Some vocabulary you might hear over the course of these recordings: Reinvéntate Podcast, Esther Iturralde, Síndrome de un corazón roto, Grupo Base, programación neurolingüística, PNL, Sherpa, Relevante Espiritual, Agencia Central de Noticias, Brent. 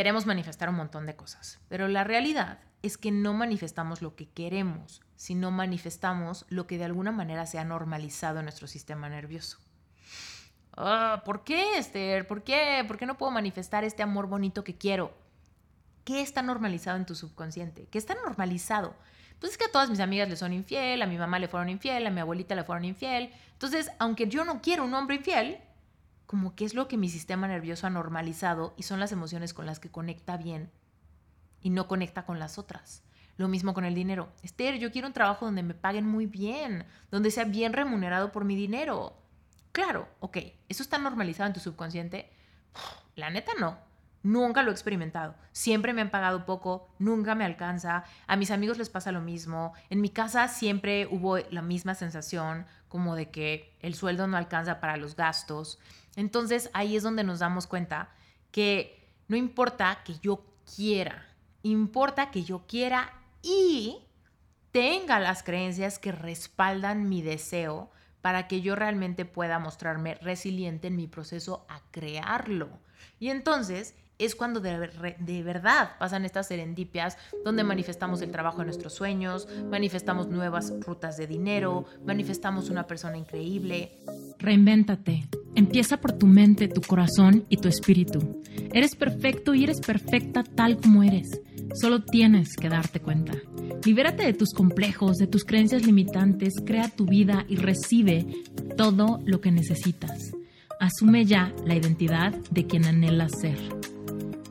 Queremos manifestar un montón de cosas, pero la realidad es que no manifestamos lo que queremos, sino manifestamos lo que de alguna manera se ha normalizado en nuestro sistema nervioso. ¿Por qué, Esther? ¿Por qué? ¿Por qué no puedo manifestar este amor bonito que quiero? ¿Qué está normalizado en tu subconsciente? ¿Qué está normalizado? Pues es que a todas mis amigas le son infiel, a mi mamá le fueron infiel, a mi abuelita le fueron infiel. Entonces, aunque yo no quiero un hombre infiel, como que es lo que mi sistema nervioso ha normalizado y son las emociones con las que conecta bien y no conecta con las otras. Lo mismo con el dinero. Esther, yo quiero un trabajo donde me paguen muy bien, donde sea bien remunerado por mi dinero. Claro, ok, ¿eso está normalizado en tu subconsciente? La neta no, nunca lo he experimentado. Siempre me han pagado poco, nunca me alcanza, a mis amigos les pasa lo mismo, en mi casa siempre hubo la misma sensación como de que el sueldo no alcanza para los gastos. Entonces ahí es donde nos damos cuenta que no importa que yo quiera, importa que yo quiera y tenga las creencias que respaldan mi deseo para que yo realmente pueda mostrarme resiliente en mi proceso a crearlo. Y entonces es cuando de verdad pasan estas serendipias donde manifestamos el trabajo de nuestros sueños, manifestamos nuevas rutas de dinero, manifestamos una persona increíble. Reinvéntate. Empieza por tu mente, tu corazón y tu espíritu. Eres perfecto y eres perfecta tal como eres. Solo tienes que darte cuenta. Libérate de tus complejos, de tus creencias limitantes, crea tu vida y recibe todo lo que necesitas. Asume ya la identidad de quien anhelas ser.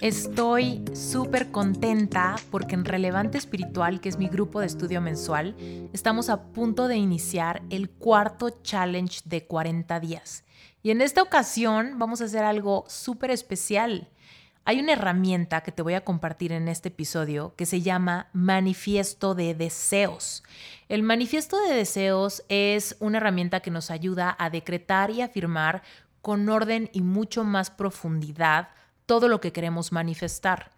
Estoy súper contenta porque en Relevante Espiritual, que es mi grupo de estudio mensual, estamos a punto de iniciar el cuarto challenge de 40 días. Y en esta ocasión vamos a hacer algo súper especial. Hay una herramienta que te voy a compartir en este episodio que se llama Manifiesto de Deseos. El Manifiesto de Deseos es una herramienta que nos ayuda a decretar y afirmar con orden y mucho más profundidad todo lo que queremos manifestar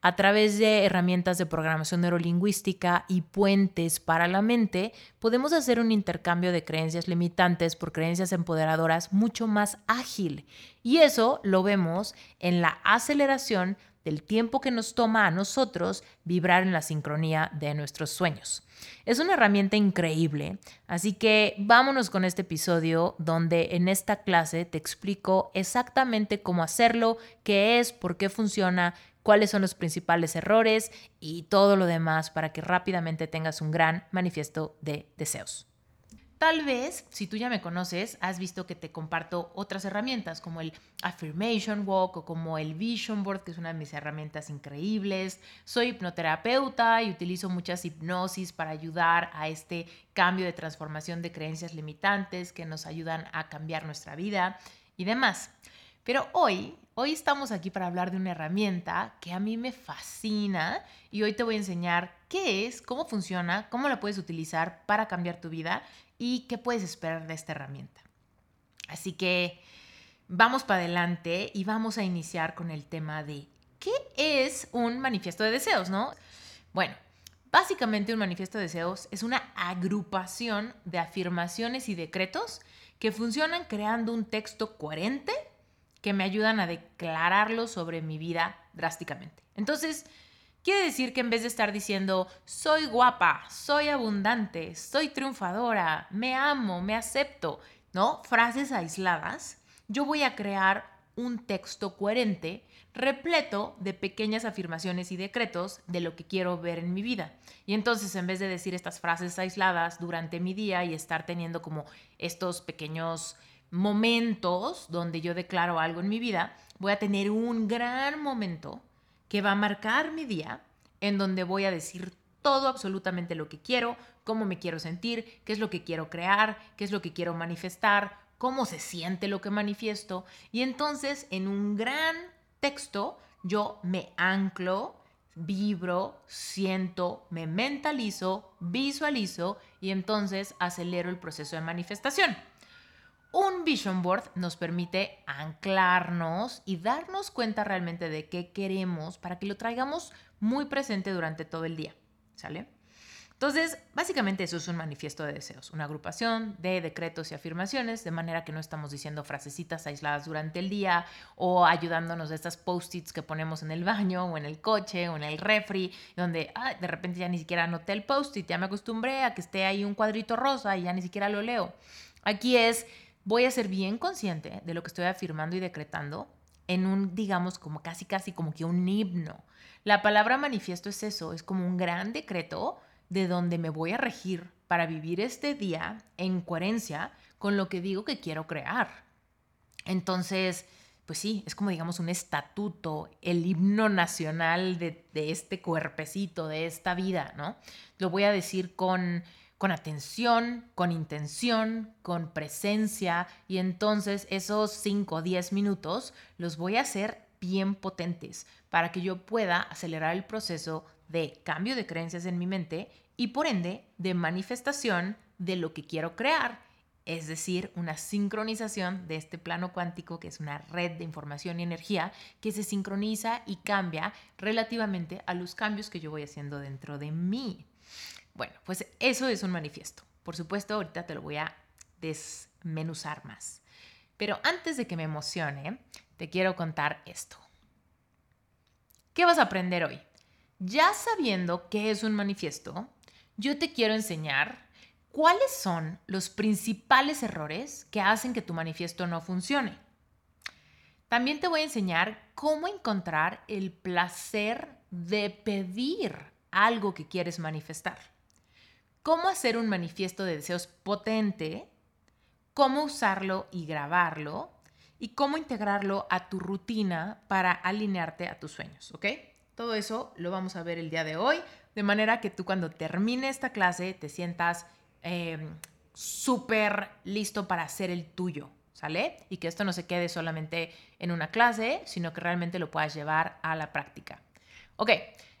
a través de herramientas de programación neurolingüística y puentes para la mente. Podemos hacer un intercambio de creencias limitantes por creencias empoderadoras mucho más ágil, y eso lo vemos en la aceleración del tiempo que nos toma a nosotros vibrar en la sincronía de nuestros sueños. Es una herramienta increíble, así que vámonos con este episodio donde en esta clase te explico exactamente cómo hacerlo, qué es, por qué funciona, cuáles son los principales errores y todo lo demás para que rápidamente tengas un gran manifiesto de deseos. Tal vez, si tú ya me conoces, has visto que te comparto otras herramientas como el Affirmation Walk o como el Vision Board, que es una de mis herramientas increíbles. Soy hipnoterapeuta y utilizo muchas hipnosis para ayudar a este cambio de transformación de creencias limitantes que nos ayudan a cambiar nuestra vida y demás. Pero hoy estamos aquí para hablar de una herramienta que a mí me fascina y hoy te voy a enseñar qué es, cómo funciona, cómo la puedes utilizar para cambiar tu vida y qué puedes esperar de esta herramienta. Así que vamos para adelante y vamos a iniciar con el tema de qué es un manifiesto de deseos, ¿no? Bueno, básicamente un manifiesto de deseos es una agrupación de afirmaciones y decretos que funcionan creando un texto coherente que me ayudan a declararlo sobre mi vida drásticamente. Entonces, quiere decir que en vez de estar diciendo soy guapa, soy abundante, soy triunfadora, me amo, me acepto, ¿no? Frases aisladas, yo voy a crear un texto coherente repleto de pequeñas afirmaciones y decretos de lo que quiero ver en mi vida. Y entonces, en vez de decir estas frases aisladas durante mi día y estar teniendo como estos pequeños momentos donde yo declaro algo en mi vida, voy a tener un gran momento que va a marcar mi día, en donde voy a decir todo absolutamente lo que quiero, cómo me quiero sentir, qué es lo que quiero crear, qué es lo que quiero manifestar, cómo se siente lo que manifiesto. Y entonces en un gran texto yo me anclo, vibro, siento, me mentalizo, visualizo y entonces acelero el proceso de manifestación. Un vision board nos permite anclarnos y darnos cuenta realmente de qué queremos para que lo traigamos muy presente durante todo el día, ¿sale? Entonces, básicamente eso es un manifiesto de deseos, una agrupación de decretos y afirmaciones, de manera que no estamos diciendo frasecitas aisladas durante el día o ayudándonos de estas post-its que ponemos en el baño o en el coche o en el refri, donde de repente ya ni siquiera anoté el post-it, ya me acostumbré a que esté ahí un cuadrito rosa y ya ni siquiera lo leo. Aquí es, voy a ser bien consciente de lo que estoy afirmando y decretando en un, digamos, como casi como que un himno. La palabra manifiesto es eso, es como un gran decreto de donde me voy a regir para vivir este día en coherencia con lo que digo que quiero crear. Entonces, pues sí, es como, digamos, un estatuto, el himno nacional de este cuerpecito, de esta vida, ¿no? Lo voy a decir con atención, con intención, con presencia, y entonces esos 5 o 10 minutos los voy a hacer bien potentes para que yo pueda acelerar el proceso de cambio de creencias en mi mente y, por ende, de manifestación de lo que quiero crear, es decir, una sincronización de este plano cuántico, que es una red de información y energía que se sincroniza y cambia relativamente a los cambios que yo voy haciendo dentro de mí. Bueno, pues eso es un manifiesto. Por supuesto, ahorita te lo voy a desmenuzar más. Pero antes de que me emocione, te quiero contar esto. ¿Qué vas a aprender hoy? Ya sabiendo qué es un manifiesto, yo te quiero enseñar cuáles son los principales errores que hacen que tu manifiesto no funcione. También te voy a enseñar cómo encontrar el placer de pedir algo que quieres manifestar, cómo hacer un manifiesto de deseos potente, cómo usarlo y grabarlo y cómo integrarlo a tu rutina para alinearte a tus sueños, ¿ok? Todo eso lo vamos a ver el día de hoy, de manera que tú cuando termine esta clase te sientas súper listo para hacer el tuyo, ¿sale? Y que esto no se quede solamente en una clase, sino que realmente lo puedas llevar a la práctica. Ok,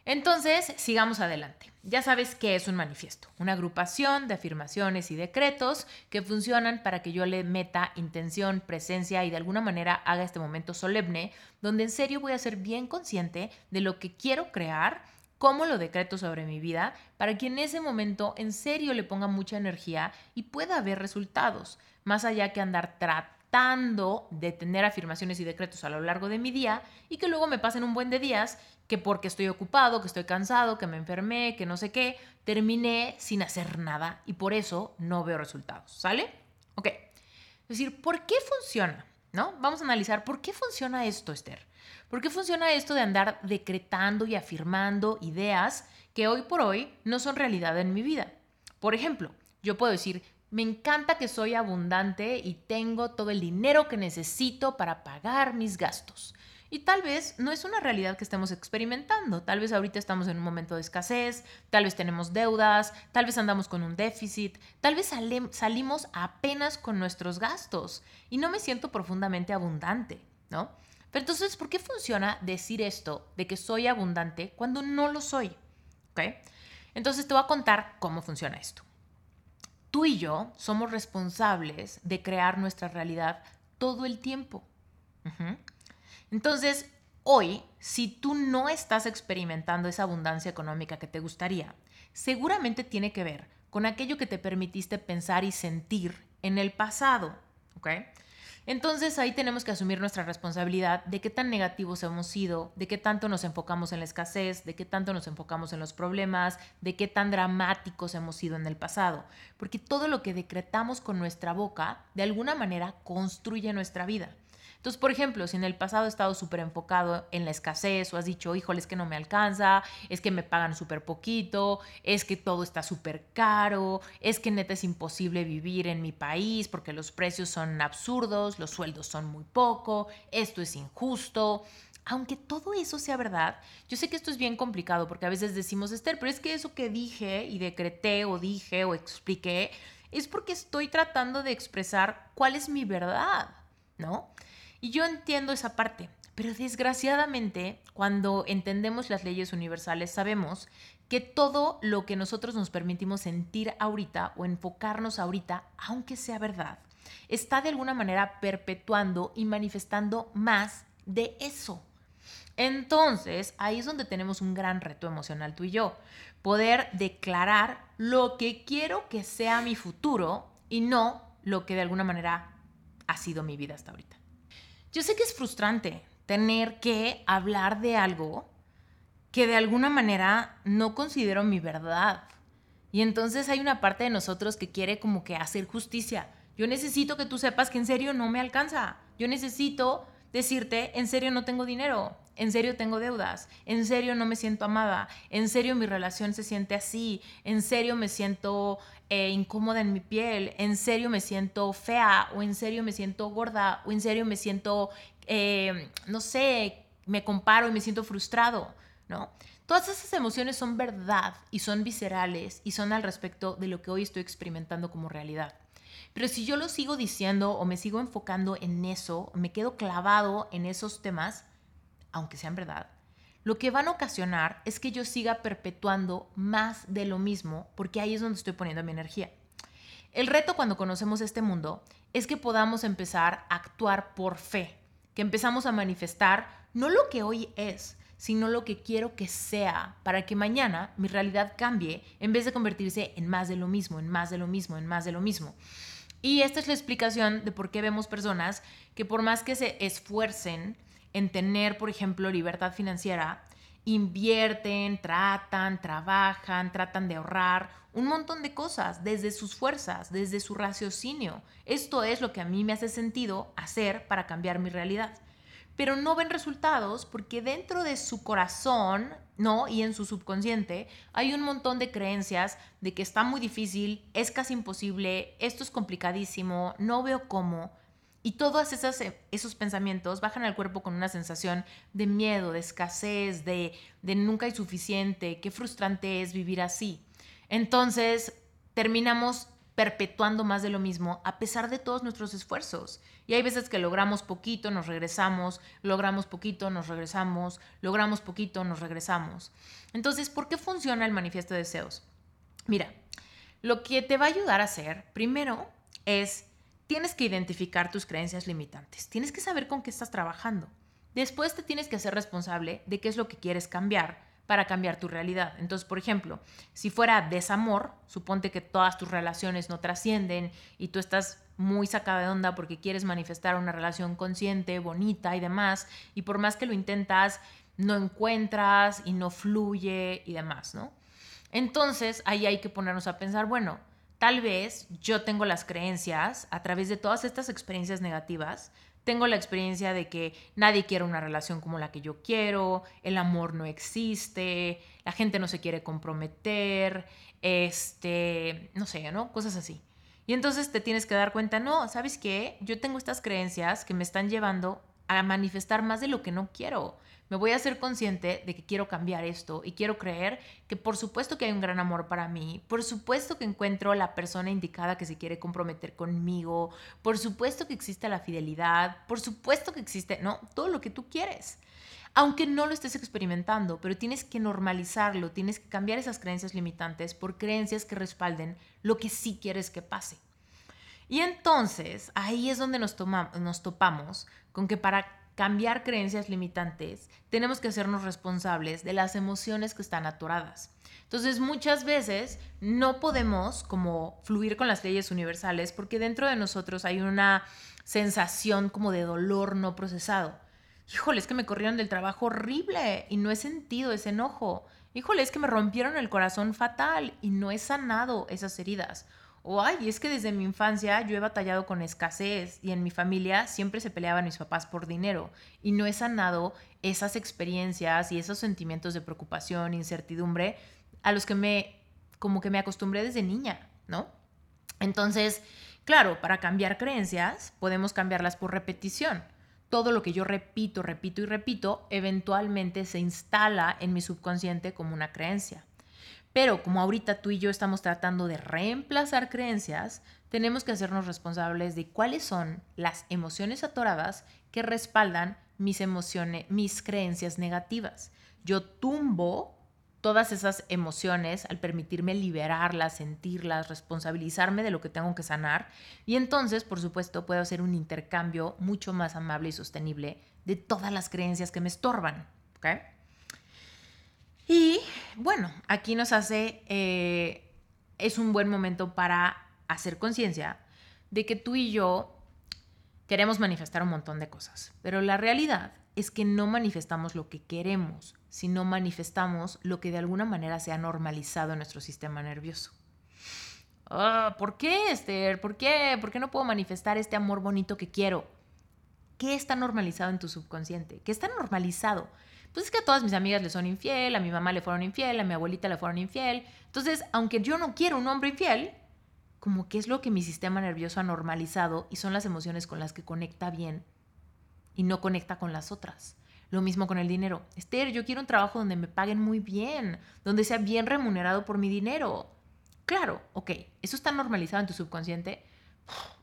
entonces sigamos adelante. Ya sabes qué es un manifiesto, una agrupación de afirmaciones y decretos que funcionan para que yo le meta intención, presencia y de alguna manera haga este momento solemne donde en serio voy a ser bien consciente de lo que quiero crear, cómo lo decreto sobre mi vida, para que en ese momento en serio le ponga mucha energía y pueda haber resultados, más allá que andar tratando de tener afirmaciones y decretos a lo largo de mi día y que luego me pasen un buen de días que porque estoy ocupado, que estoy cansado, que me enfermé, que no sé qué, terminé sin hacer nada y por eso no veo resultados, ¿sale? Ok, es decir, ¿por qué funciona? ¿No? Vamos a analizar por qué funciona esto, Esther. ¿Por qué funciona esto de andar decretando y afirmando ideas que hoy por hoy no son realidad en mi vida? Por ejemplo, yo puedo decir: me encanta que soy abundante y tengo todo el dinero que necesito para pagar mis gastos. Y tal vez no es una realidad que estemos experimentando. Tal vez ahorita estamos en un momento de escasez, tal vez tenemos deudas, tal vez andamos con un déficit, tal vez salimos apenas con nuestros gastos y no me siento profundamente abundante, ¿no? Pero entonces, ¿por qué funciona decir esto de que soy abundante cuando no lo soy? ¿Okay? Entonces te voy a contar cómo funciona esto. Tú y yo somos responsables de crear nuestra realidad todo el tiempo. Entonces, hoy, si tú no estás experimentando esa abundancia económica que te gustaría, seguramente tiene que ver con aquello que te permitiste pensar y sentir en el pasado, ¿ok? Entonces, ahí tenemos que asumir nuestra responsabilidad de qué tan negativos hemos sido, de qué tanto nos enfocamos en la escasez, de qué tanto nos enfocamos en los problemas, de qué tan dramáticos hemos sido en el pasado. Porque todo lo que decretamos con nuestra boca, de alguna manera, construye nuestra vida. Entonces, por ejemplo, si en el pasado he estado súper enfocado en la escasez o has dicho, híjole, es que no me alcanza, es que me pagan súper poquito, es que todo está súper caro, es que neta es imposible vivir en mi país porque los precios son absurdos, los sueldos son muy poco, esto es injusto. Aunque todo eso sea verdad, yo sé que esto es bien complicado porque a veces decimos, Esther, pero es que eso que dije y decreté o dije o expliqué es porque estoy tratando de expresar cuál es mi verdad, ¿no? Y yo entiendo esa parte, pero desgraciadamente, cuando entendemos las leyes universales, sabemos que todo lo que nosotros nos permitimos sentir ahorita o enfocarnos ahorita, aunque sea verdad, está de alguna manera perpetuando y manifestando más de eso. Entonces, ahí es donde tenemos un gran reto emocional tú y yo, poder declarar lo que quiero que sea mi futuro y no lo que de alguna manera ha sido mi vida hasta ahorita. Yo sé que es frustrante tener que hablar de algo que de alguna manera no considero mi verdad. Y entonces hay una parte de nosotros que quiere como que hacer justicia. Yo necesito que tú sepas que en serio no me alcanza. Yo necesito decirte, en serio no tengo dinero, en serio tengo deudas, en serio no me siento amada, en serio mi relación se siente así, en serio me siento incómoda en mi piel, en serio me siento fea, o en serio me siento gorda, o en serio me siento, no sé, me comparo y me siento frustrado, ¿no? Todas esas emociones son verdad y son viscerales y son al respecto de lo que hoy estoy experimentando como realidad. Pero si yo lo sigo diciendo o me sigo enfocando en eso, me quedo clavado en esos temas, aunque sean verdad, lo que van a ocasionar es que yo siga perpetuando más de lo mismo, porque ahí es donde estoy poniendo mi energía. El reto cuando conocemos este mundo es que podamos empezar a actuar por fe, que empezamos a manifestar no lo que hoy es, sino lo que quiero que sea, para que mañana mi realidad cambie en vez de convertirse en más de lo mismo, en más de lo mismo, en más de lo mismo. Y esta es la explicación de por qué vemos personas que por más que se esfuercen en tener, por ejemplo, libertad financiera, invierten, trabajan, tratan de ahorrar, un montón de cosas desde sus fuerzas, desde su raciocinio. Esto es lo que a mí me hace sentido hacer para cambiar mi realidad. Pero no ven resultados porque dentro de su corazón, ¿no? Y en su subconsciente hay un montón de creencias de que está muy difícil, es casi imposible, esto es complicadísimo, no veo cómo. Y todos esos pensamientos bajan al cuerpo con una sensación de miedo, de escasez, de nunca hay suficiente, qué frustrante es vivir así. Entonces terminamos perpetuando más de lo mismo a pesar de todos nuestros esfuerzos. Y hay veces que logramos poquito, nos regresamos, logramos poquito, nos regresamos, logramos poquito, nos regresamos. Entonces, ¿por qué funciona el manifiesto de deseos? Mira, lo que te va a ayudar a hacer, primero, es tienes que identificar tus creencias limitantes. Tienes que saber con qué estás trabajando. Después te tienes que hacer responsable de qué es lo que quieres cambiar para cambiar tu realidad. Entonces, por ejemplo, si fuera desamor, suponte que todas tus relaciones no trascienden y tú estás muy sacada de onda porque quieres manifestar una relación consciente, bonita y demás, y por más que lo intentas, no encuentras y no fluye y demás, ¿no? Entonces, ahí hay que ponernos a pensar, bueno, tal vez yo tengo las creencias a través de todas estas experiencias negativas. Tengo la experiencia de que nadie quiere una relación como la que yo quiero, el amor no existe, la gente no se quiere comprometer, no sé, ¿no? Cosas así. Y entonces te tienes que dar cuenta, no, ¿sabes qué? Yo tengo estas creencias que me están llevando a manifestar más de lo que no quiero. Me voy a ser consciente de que quiero cambiar esto y quiero creer que por supuesto que hay un gran amor para mí, por supuesto que encuentro la persona indicada que se quiere comprometer conmigo, por supuesto que existe la fidelidad, por supuesto que existe, no, todo lo que tú quieres. Aunque no lo estés experimentando, pero tienes que normalizarlo, tienes que cambiar esas creencias limitantes por creencias que respalden lo que sí quieres que pase. Y entonces ahí es donde nos topamos con que para cambiar creencias limitantes, tenemos que hacernos responsables de las emociones que están atoradas. Entonces, muchas veces no podemos como fluir con las leyes universales porque dentro de nosotros hay una sensación como de dolor no procesado. Híjole, es que me corrieron del trabajo horrible y no he sentido ese enojo. Híjole, es que me rompieron el corazón fatal y no he sanado esas heridas. O, ay, es que desde mi infancia yo he batallado con escasez y en mi familia siempre se peleaban mis papás por dinero y no he sanado esas experiencias y esos sentimientos de preocupación, incertidumbre a los que me acostumbré desde niña, ¿no? Entonces, claro, para cambiar creencias podemos cambiarlas por repetición. Todo lo que yo repito, eventualmente se instala en mi subconsciente como una creencia. Pero como ahorita tú y yo estamos tratando de reemplazar creencias, tenemos que hacernos responsables de cuáles son las emociones atoradas que respaldan mis creencias negativas. Yo tumbo todas esas emociones, al permitirme liberarlas, sentirlas, responsabilizarme de lo que tengo que sanar. Y entonces, por supuesto, puedo hacer un intercambio mucho más amable y sostenible de todas las creencias que me estorban. ¿Okay? Y bueno, aquí nos hace... es un buen momento para hacer conciencia de que tú y yo queremos manifestar un montón de cosas, pero la realidad es que no manifestamos lo que queremos, sino manifestamos lo que de alguna manera se ha normalizado en nuestro sistema nervioso. ¿Por qué, Esther? ¿Por qué? ¿Por qué no puedo manifestar este amor bonito que quiero? ¿Qué está normalizado en tu subconsciente? ¿Qué está normalizado? Pues es que a todas mis amigas le son infiel, a mi mamá le fueron infiel, a mi abuelita le fueron infiel. Entonces, aunque yo no quiero un hombre infiel, como que es lo que mi sistema nervioso ha normalizado y son las emociones con las que conecta bien y no conecta con las otras. Lo mismo con el dinero. Esther, yo quiero un trabajo donde me paguen muy bien, donde sea bien remunerado por mi dinero. Claro, ok, ¿eso está normalizado en tu subconsciente?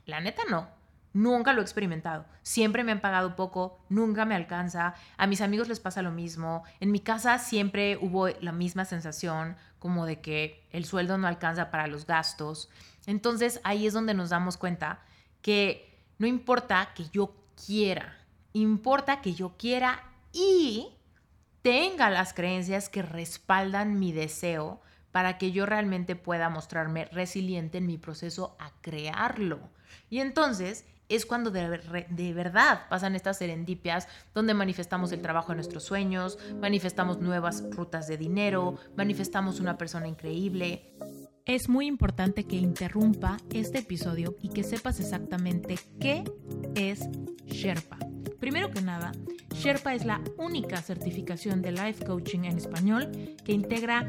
La neta no, nunca lo he experimentado. Siempre me han pagado poco, nunca me alcanza, a mis amigos les pasa lo mismo, en mi casa siempre hubo la misma sensación como de que el sueldo no alcanza para los gastos. Entonces ahí es donde nos damos cuenta que no importa que yo quiera, importa que yo quiera y tenga las creencias que respaldan mi deseo para que yo realmente pueda mostrarme resiliente en mi proceso a crearlo. Y entonces es cuando de verdad pasan estas serendipias donde manifestamos el trabajo de nuestros sueños, manifestamos nuevas rutas de dinero, manifestamos una persona increíble. Es muy importante que interrumpa este episodio y que sepas exactamente qué es Sherpa. Primero que nada, Sherpa es la única certificación de Life Coaching en español que integra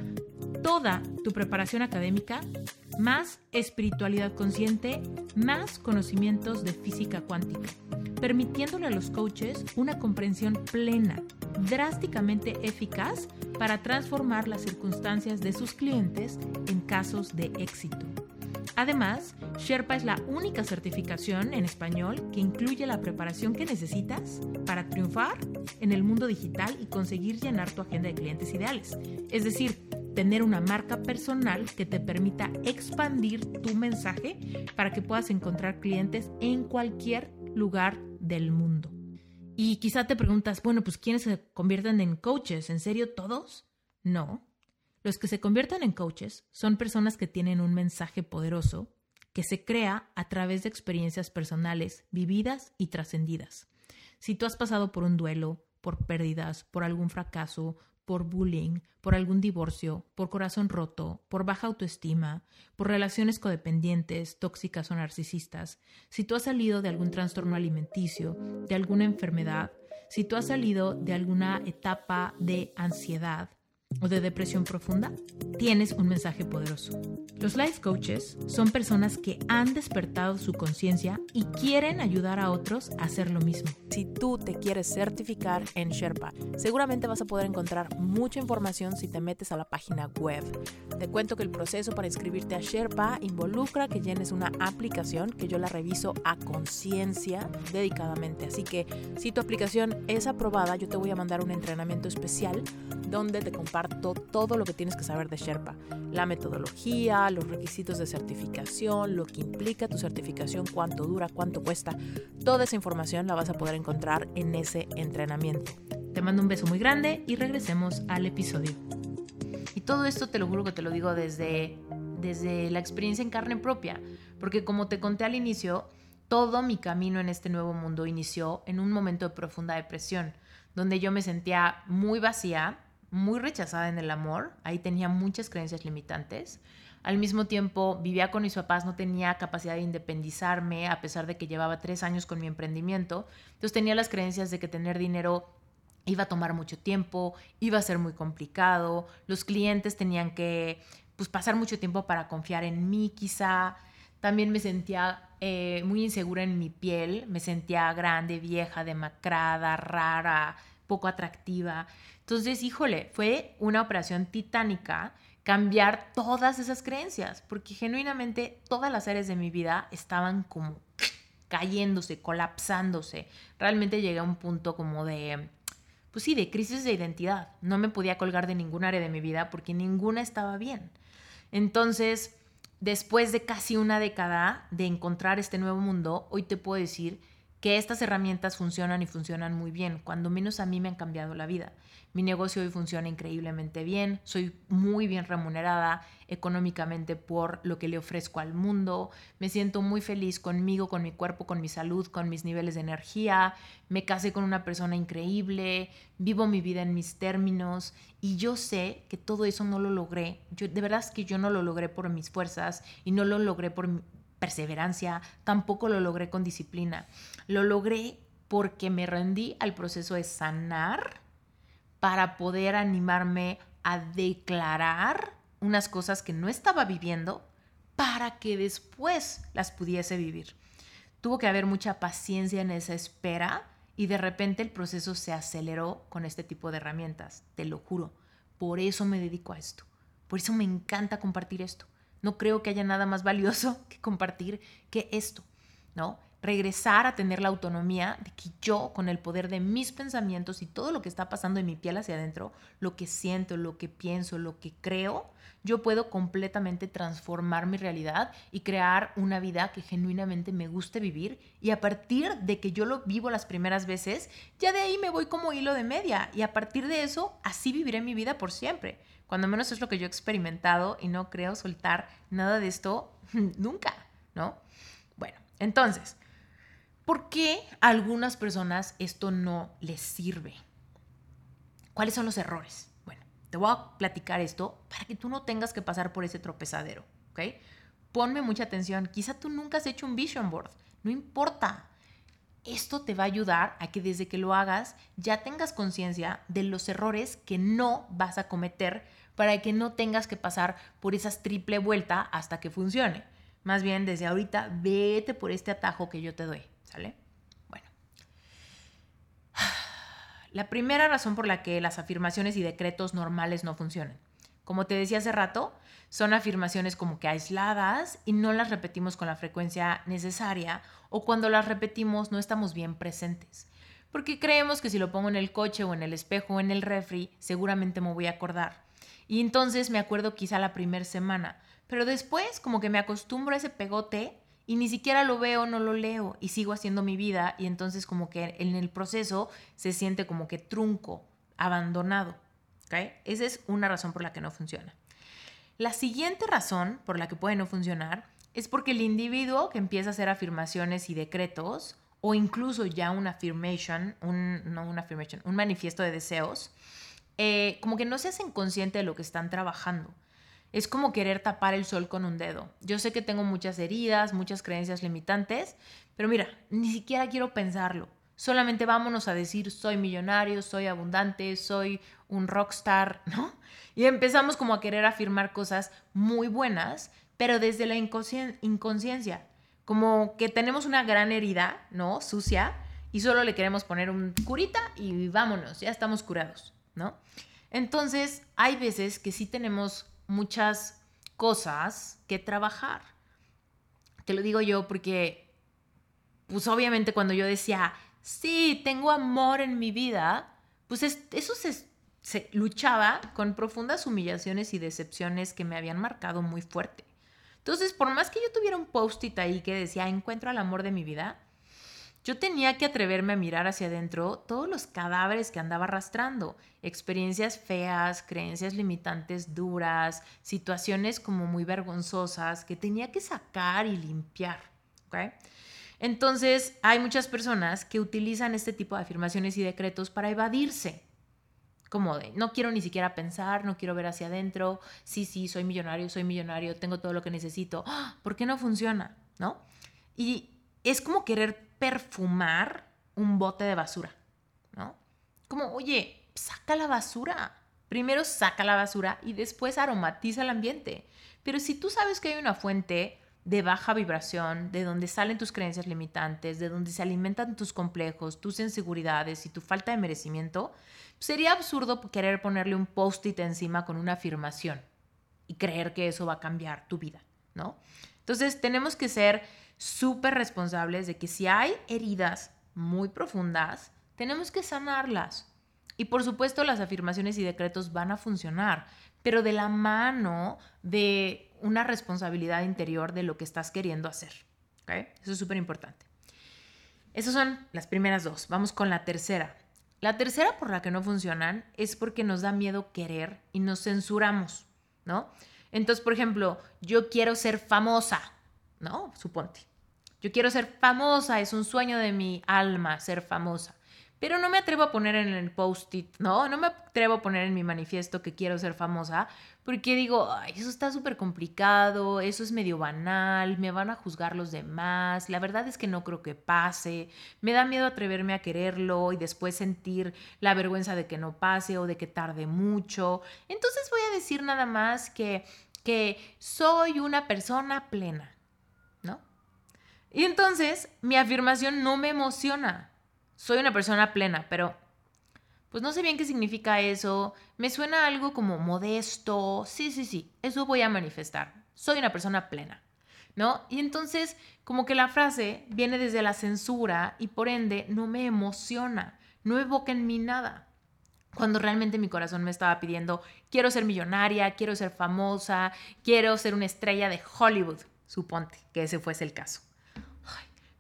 toda tu preparación académica, más espiritualidad consciente, más conocimientos de física cuántica, permitiéndole a los coaches una comprensión plena, drásticamente eficaz para transformar las circunstancias de sus clientes en casos de éxito. Además, Sherpa es la única certificación en español que incluye la preparación que necesitas para triunfar en el mundo digital y conseguir llenar tu agenda de clientes ideales, es decir, tener una marca personal que te permita expandir tu mensaje para que puedas encontrar clientes en cualquier lugar del mundo. Y quizá te preguntas, bueno, pues ¿quiénes se convierten en coaches? ¿En serio todos? No. Los que se convierten en coaches son personas que tienen un mensaje poderoso que se crea a través de experiencias personales vividas y trascendidas. Si tú has pasado por un duelo, por pérdidas, por algún fracaso, por bullying, por algún divorcio, por corazón roto, por baja autoestima, por relaciones codependientes, tóxicas o narcisistas, si tú has salido de algún trastorno alimenticio, de alguna enfermedad, si tú has salido de alguna etapa de ansiedad o de depresión profunda, tienes un mensaje poderoso. Los life coaches son personas que han despertado su conciencia y quieren ayudar a otros a hacer lo mismo. Si tú te quieres certificar en Sherpa, seguramente vas a poder encontrar mucha información si te metes a la página web. Te cuento que el proceso para inscribirte a Sherpa involucra que llenes una aplicación que yo la reviso a conciencia dedicadamente. Así que si tu aplicación es aprobada, yo te voy a mandar un entrenamiento especial donde te comparto todo lo que tienes que saber de Sherpa, la metodología, los requisitos de certificación, lo que implica tu certificación, cuánto dura, cuánto cuesta. Toda esa información la vas a poder encontrar en ese entrenamiento. Te mando un beso muy grande y regresemos al episodio. Y todo esto te lo juro que te lo digo desde la experiencia en carne propia, porque como te conté al inicio, todo mi camino en este nuevo mundo inició en un momento de profunda depresión, donde yo me sentía muy vacía, muy rechazada en el amor. Ahí tenía muchas creencias limitantes. Al mismo tiempo, vivía con mis papás, no tenía capacidad de independizarme, a pesar de que llevaba 3 años con mi emprendimiento. Entonces tenía las creencias de que tener dinero iba a tomar mucho tiempo, iba a ser muy complicado. Los clientes tenían que pasar mucho tiempo para confiar en mí, quizá. También me sentía muy insegura en mi piel. Me sentía grande, vieja, demacrada, rara, poco atractiva. Entonces, híjole, fue una operación titánica cambiar todas esas creencias, porque genuinamente todas las áreas de mi vida estaban como cayéndose, colapsándose. Realmente llegué a un punto como de pues sí, de crisis de identidad. No me podía colgar de ningún área de mi vida porque ninguna estaba bien. Entonces, después de casi una década de encontrar este nuevo mundo, hoy te puedo decir que estas herramientas funcionan y funcionan muy bien. Cuando menos a mí me han cambiado la vida. Mi negocio hoy funciona increíblemente bien. Soy muy bien remunerada económicamente por lo que le ofrezco al mundo. Me siento muy feliz conmigo, con mi cuerpo, con mi salud, con mis niveles de energía. Me casé con una persona increíble. Vivo mi vida en mis términos. Y yo sé que todo eso no lo logré. De verdad es que yo no lo logré por mis fuerzas y no lo logré por mi perseverancia, tampoco lo logré con disciplina. Lo logré porque me rendí al proceso de sanar para poder animarme a declarar unas cosas que no estaba viviendo para que después las pudiese vivir. Tuvo que haber mucha paciencia en esa espera y de repente el proceso se aceleró con este tipo de herramientas, te lo juro. Por eso me dedico a esto, por eso me encanta compartir esto. No creo que haya nada más valioso que compartir que esto, ¿no? Regresar a tener la autonomía de que yo, con el poder de mis pensamientos y todo lo que está pasando en mi piel hacia adentro, lo que siento, lo que pienso, lo que creo, yo puedo completamente transformar mi realidad y crear una vida que genuinamente me guste vivir. Y a partir de que yo lo vivo las primeras veces, ya de ahí me voy como hilo de media. Y a partir de eso, así viviré mi vida por siempre. Cuando menos es lo que yo he experimentado y no creo soltar nada de esto nunca, ¿no? Bueno, entonces, ¿por qué a algunas personas esto no les sirve? ¿Cuáles son los errores? Bueno, te voy a platicar esto para que tú no tengas que pasar por ese tropezadero, ¿ok? Ponme mucha atención. Quizá tú nunca has hecho un vision board. No importa. Esto te va a ayudar a que desde que lo hagas ya tengas conciencia de los errores que no vas a cometer para que no tengas que pasar por esas triple vuelta hasta que funcione. Más bien, desde ahorita, vete por este atajo que yo te doy, ¿sale? Bueno. La primera razón por la que las afirmaciones y decretos normales no funcionan. Como te decía hace rato, son afirmaciones como que aisladas y no las repetimos con la frecuencia necesaria, o cuando las repetimos no estamos bien presentes. Porque creemos que si lo pongo en el coche o en el espejo o en el refri, seguramente me voy a acordar. Y entonces me acuerdo quizá la primera semana, pero después como que me acostumbro a ese pegote y ni siquiera lo veo, no lo leo y sigo haciendo mi vida, y entonces como que en el proceso se siente como que trunco, abandonado. ¿Okay? Esa es una razón por la que no funciona. La siguiente razón por la que puede no funcionar es porque el individuo que empieza a hacer afirmaciones y decretos, o incluso ya un manifiesto de deseos, como que no se hacen consciente de lo que están trabajando. Es como querer tapar el sol con un dedo. Yo sé que tengo muchas heridas, muchas creencias limitantes, pero mira, ni siquiera quiero pensarlo. Solamente vámonos a decir, soy millonario, soy abundante, soy un rockstar, ¿no? Y empezamos como a querer afirmar cosas muy buenas, pero desde la inconsciencia. Como que tenemos una gran herida, ¿no? Sucia, y solo le queremos poner un curita y vámonos, ya estamos curados, ¿no? Entonces, hay veces que sí tenemos muchas cosas que trabajar. Te lo digo yo porque, pues obviamente cuando yo decía, sí, tengo amor en mi vida, pues eso se luchaba con profundas humillaciones y decepciones que me habían marcado muy fuerte. Entonces, por más que yo tuviera un post-it ahí que decía, encuentro al amor de mi vida, yo tenía que atreverme a mirar hacia adentro todos los cadáveres que andaba arrastrando, experiencias feas, creencias limitantes duras, situaciones como muy vergonzosas que tenía que sacar y limpiar, ¿ok? Entonces, hay muchas personas que utilizan este tipo de afirmaciones y decretos para evadirse. Como de, no quiero ni siquiera pensar, no quiero ver hacia adentro. Sí, soy millonario, tengo todo lo que necesito. ¿Por qué no funciona? ¿No? Y es como querer perfumar un bote de basura, ¿no? Como, oye, saca la basura. Primero saca la basura y después aromatiza el ambiente. Pero si tú sabes que hay una fuente de baja vibración, de donde salen tus creencias limitantes, de donde se alimentan tus complejos, tus inseguridades y tu falta de merecimiento, sería absurdo querer ponerle un post-it encima con una afirmación y creer que eso va a cambiar tu vida, ¿no? Entonces, tenemos que ser súper responsables de que si hay heridas muy profundas, tenemos que sanarlas. Y por supuesto las afirmaciones y decretos van a funcionar, pero de la mano de una responsabilidad interior de lo que estás queriendo hacer. ¿Okay? Eso es súper importante. Esas son las primeras dos. Vamos con la tercera. La tercera por la que no funcionan es porque nos da miedo querer y nos censuramos, ¿no? Entonces, por ejemplo, yo quiero ser famosa, ¿no? Suponte. Yo quiero ser famosa, es un sueño de mi alma ser famosa. Pero no me atrevo a poner en el post-it, ¿no? No me atrevo a poner en mi manifiesto que quiero ser famosa porque digo, ay, eso está súper complicado, eso es medio banal, me van a juzgar los demás, la verdad es que no creo que pase, me da miedo atreverme a quererlo y después sentir la vergüenza de que no pase o de que tarde mucho. Entonces voy a decir nada más que soy una persona plena, ¿no? Y entonces mi afirmación no me emociona. Soy una persona plena, pero pues no sé bien qué significa eso. Me suena algo como modesto. Sí, eso voy a manifestar. Soy una persona plena, ¿no? Y entonces como que la frase viene desde la censura y por ende no me emociona, no evoca en mí nada. Cuando realmente mi corazón me estaba pidiendo, quiero ser millonaria, quiero ser famosa, quiero ser una estrella de Hollywood. Suponte que ese fuese el caso.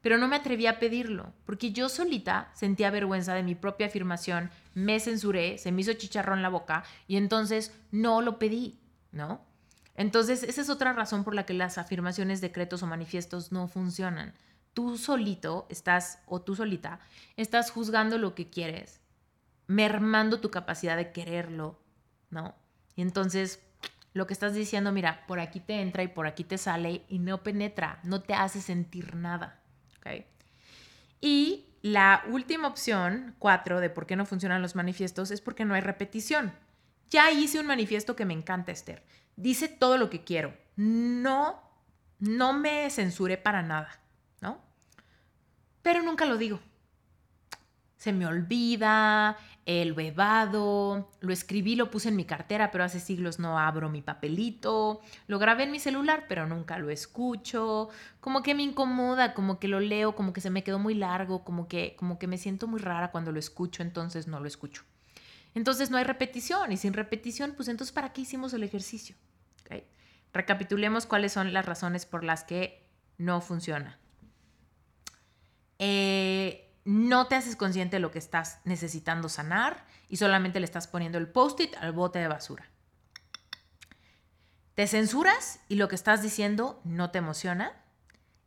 Pero no me atreví a pedirlo, porque yo solita sentía vergüenza de mi propia afirmación, me censuré, se me hizo chicharrón la boca y entonces no lo pedí, ¿no? Entonces esa es otra razón por la que las afirmaciones, decretos o manifiestos no funcionan. Tú solito estás, o tú solita, estás juzgando lo que quieres, mermando tu capacidad de quererlo, ¿no? Y entonces lo que estás diciendo, mira, por aquí te entra y por aquí te sale y no penetra, no te hace sentir nada. Okay. Y la última opción, 4, de por qué no funcionan los manifiestos es porque no hay repetición. Ya hice un manifiesto que me encanta, Esther. Dice todo lo que quiero. No me censuré para nada, ¿no? Pero nunca lo digo. Se me olvida, lo he evado, lo escribí, lo puse en mi cartera, pero hace siglos no abro mi papelito, lo grabé en mi celular, pero nunca lo escucho, como que me incomoda, como que lo leo, como que se me quedó muy largo, como que me siento muy rara cuando lo escucho, entonces no lo escucho. Entonces no hay repetición y sin repetición, pues entonces ¿para qué hicimos el ejercicio? ¿Okay? Recapitulemos cuáles son las razones por las que no funciona. No te haces consciente de lo que estás necesitando sanar y solamente le estás poniendo el post-it al bote de basura. Te censuras y lo que estás diciendo no te emociona.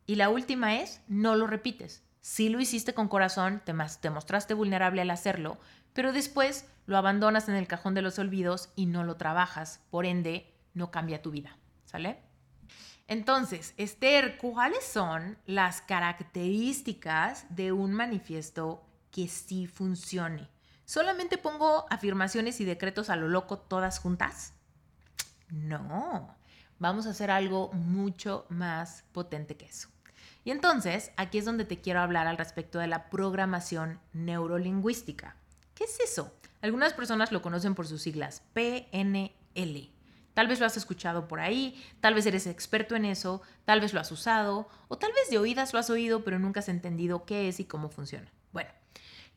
Y la última es, no lo repites. Sí lo hiciste con corazón, te mostraste vulnerable al hacerlo, pero después lo abandonas en el cajón de los olvidos y no lo trabajas. Por ende, no cambia tu vida. ¿Sale? Entonces, Esther, ¿cuáles son las características de un manifiesto que sí funcione? ¿Solamente pongo afirmaciones y decretos a lo loco todas juntas? No, vamos a hacer algo mucho más potente que eso. Y entonces, aquí es donde te quiero hablar al respecto de la programación neurolingüística. ¿Qué es eso? Algunas personas lo conocen por sus siglas, PNL. Tal vez lo has escuchado por ahí, tal vez eres experto en eso, tal vez lo has usado o tal vez de oídas lo has oído pero nunca has entendido qué es y cómo funciona. Bueno,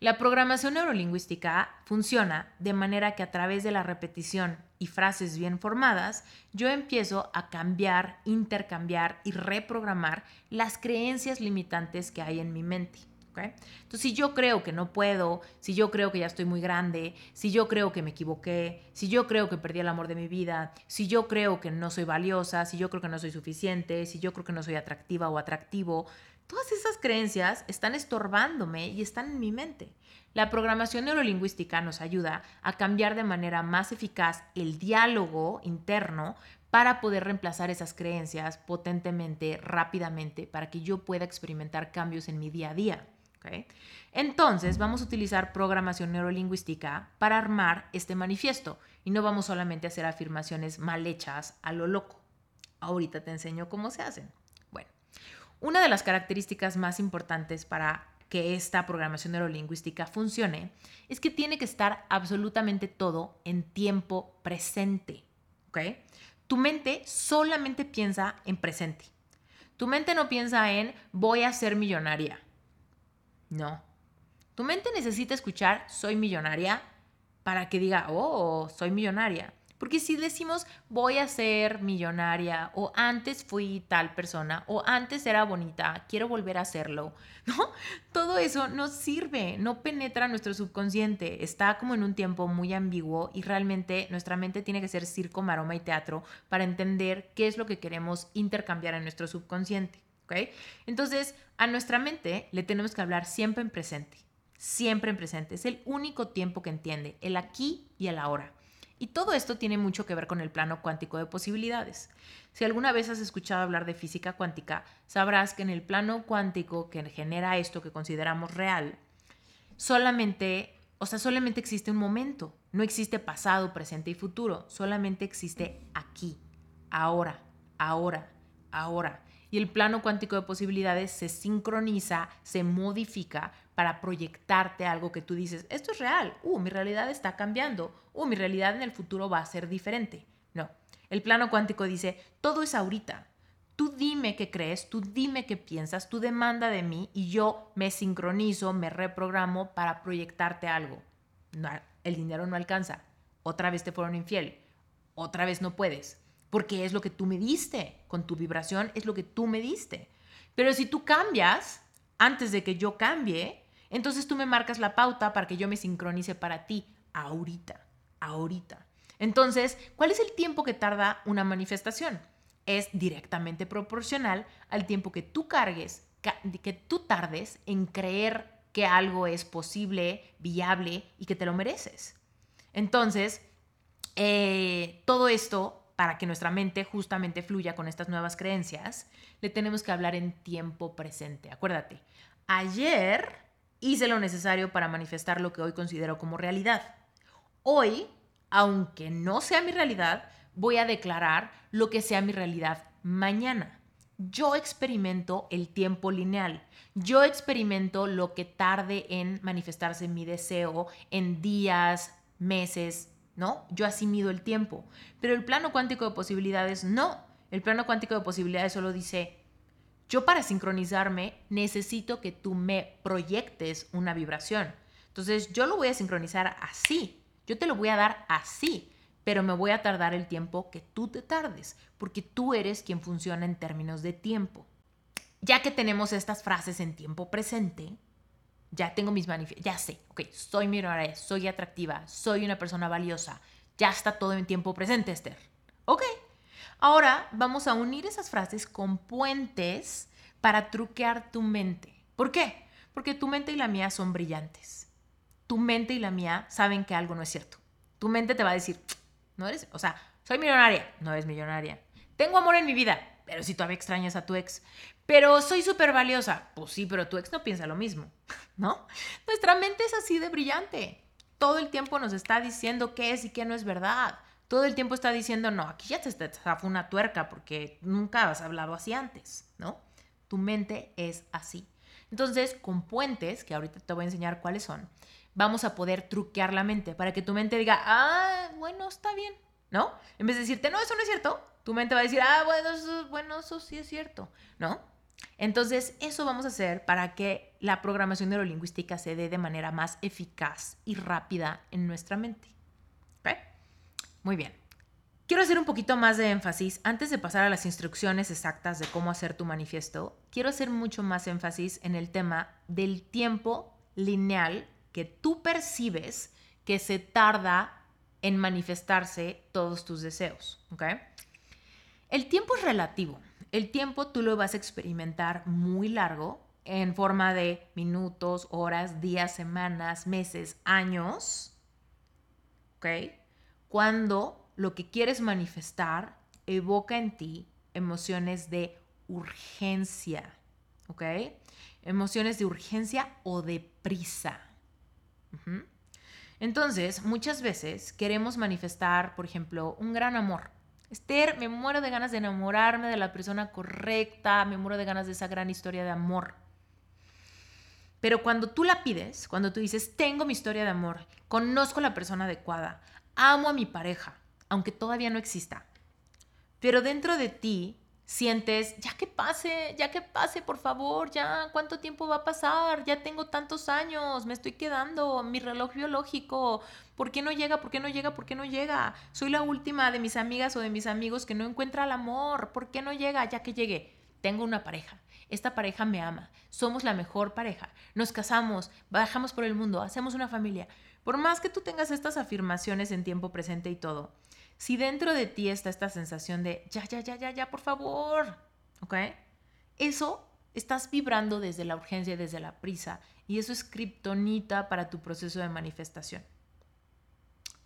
la programación neurolingüística funciona de manera que a través de la repetición y frases bien formadas, yo empiezo a cambiar, intercambiar y reprogramar las creencias limitantes que hay en mi mente. ¿Okay? Entonces, si yo creo que no puedo, si yo creo que ya estoy muy grande, si yo creo que me equivoqué, si yo creo que perdí el amor de mi vida, si yo creo que no soy valiosa, si yo creo que no soy suficiente, si yo creo que no soy atractiva o atractivo, todas esas creencias están estorbándome y están en mi mente. La programación neurolingüística nos ayuda a cambiar de manera más eficaz el diálogo interno para poder reemplazar esas creencias potentemente, rápidamente, para que yo pueda experimentar cambios en mi día a día. ¿Okay? Entonces vamos a utilizar programación neurolingüística para armar este manifiesto y no vamos solamente a hacer afirmaciones mal hechas a lo loco. Ahorita te enseño cómo se hacen. Bueno, una de las características más importantes para que esta programación neurolingüística funcione es que tiene que estar absolutamente todo en tiempo presente. ¿Okay? Tu mente solamente piensa en presente. Tu mente no piensa en voy a ser millonaria. No. Tu mente necesita escuchar soy millonaria para que diga, oh, soy millonaria. Porque si decimos, voy a ser millonaria, o antes fui tal persona, o antes era bonita, quiero volver a serlo, ¿no? Todo eso no sirve, no penetra nuestro subconsciente. Está como en un tiempo muy ambiguo y realmente nuestra mente tiene que ser circo, maroma y teatro para entender qué es lo que queremos intercambiar en nuestro subconsciente, ¿ok? Entonces, a nuestra mente le tenemos que hablar siempre en presente. Siempre en presente. Es el único tiempo que entiende, el aquí y el ahora. Y todo esto tiene mucho que ver con el plano cuántico de posibilidades. Si alguna vez has escuchado hablar de física cuántica, sabrás que en el plano cuántico que genera esto que consideramos real, solamente existe un momento. No existe pasado, presente y futuro. Solamente existe aquí, ahora, ahora, ahora. Y el plano cuántico de posibilidades se sincroniza, se modifica para proyectarte algo que tú dices, esto es real, mi realidad está cambiando, mi realidad en el futuro va a ser diferente. No, el plano cuántico dice, todo es ahorita. Tú dime qué crees, tú dime qué piensas, tú demanda de mí y yo me sincronizo, me reprogramo para proyectarte algo. No, el dinero no alcanza, otra vez te fueron infiel, otra vez no puedes. Porque es lo que tú me diste, con tu vibración es lo que tú me diste. Pero si tú cambias antes de que yo cambie, entonces tú me marcas la pauta para que yo me sincronice para ti, ahorita, ahorita. Entonces, ¿cuál es el tiempo que tarda una manifestación? Es directamente proporcional al tiempo que tú tardes en creer que algo es posible, viable y que te lo mereces. Entonces, todo esto, para que nuestra mente justamente fluya con estas nuevas creencias, le tenemos que hablar en tiempo presente. Acuérdate, ayer hice lo necesario para manifestar lo que hoy considero como realidad. Hoy, aunque no sea mi realidad, voy a declarar lo que sea mi realidad mañana. Yo experimento el tiempo lineal. Yo experimento lo que tarde en manifestarse mi deseo en días, meses, ¿no? Yo así mido el tiempo. Pero el plano cuántico de posibilidades no. El plano cuántico de posibilidades solo dice, yo para sincronizarme necesito que tú me proyectes una vibración. Entonces yo lo voy a sincronizar así. Yo te lo voy a dar así. Pero me voy a tardar el tiempo que tú te tardes. Porque tú eres quien funciona en términos de tiempo. Ya que tenemos estas frases en tiempo presente, ya tengo mis ya sé, ok, soy millonaria, soy atractiva, soy una persona valiosa, ya está todo en tiempo presente, Esther. Ok, ahora vamos a unir esas frases con puentes para truquear tu mente. ¿Por qué? Porque tu mente y la mía son brillantes. Tu mente y la mía saben que algo no es cierto. Tu mente te va a decir, soy millonaria, no eres millonaria. Tengo amor en mi vida, pero si todavía extrañas a tu ex. Pero soy súper valiosa. Pues sí, pero tu ex no piensa lo mismo, ¿no? Nuestra mente es así de brillante. Todo el tiempo nos está diciendo qué es y qué no es verdad. Todo el tiempo está diciendo, no, aquí ya te zafó una tuerca porque nunca has hablado así antes, ¿no? Tu mente es así. Entonces, con puentes, que ahorita te voy a enseñar cuáles son, vamos a poder truquear la mente para que tu mente diga, está bien, ¿no? En vez de decirte, no, eso no es cierto, tu mente va a decir, eso sí es cierto, ¿no? Entonces, eso vamos a hacer para que la programación neurolingüística se dé de manera más eficaz y rápida en nuestra mente. ¿Okay? Muy bien. Quiero hacer un poquito más de énfasis. Antes de pasar a las instrucciones exactas de cómo hacer tu manifiesto, quiero hacer mucho más énfasis en el tema del tiempo lineal que tú percibes que se tarda en manifestarse todos tus deseos. ¿Okay? El tiempo es relativo. El tiempo tú lo vas a experimentar muy largo en forma de minutos, horas, días, semanas, meses, años, ¿ok? Cuando lo que quieres manifestar evoca en ti emociones de urgencia, ¿ok? Emociones de urgencia o de prisa. Entonces, muchas veces queremos manifestar, por ejemplo, un gran amor. Esther, me muero de ganas de enamorarme de la persona correcta, me muero de ganas de esa gran historia de amor. Pero cuando tú la pides, cuando tú dices, tengo mi historia de amor, conozco a la persona adecuada, amo a mi pareja, aunque todavía no exista, pero dentro de ti sientes, ya que pase, por favor, ya, ¿cuánto tiempo va a pasar? Ya tengo tantos años, me estoy quedando, mi reloj biológico, ¿por qué no llega? ¿Por qué no llega? ¿Por qué no llega? Soy la última de mis amigas o de mis amigos que no encuentra el amor, ¿por qué no llega? Ya que llegue, tengo una pareja, esta pareja me ama, somos la mejor pareja, nos casamos, viajamos por el mundo, hacemos una familia. Por más que tú tengas estas afirmaciones en tiempo presente y todo, si dentro de ti está esta sensación de ya, por favor, ¿ok? Eso estás vibrando desde la urgencia y desde la prisa, y eso es kriptonita para tu proceso de manifestación.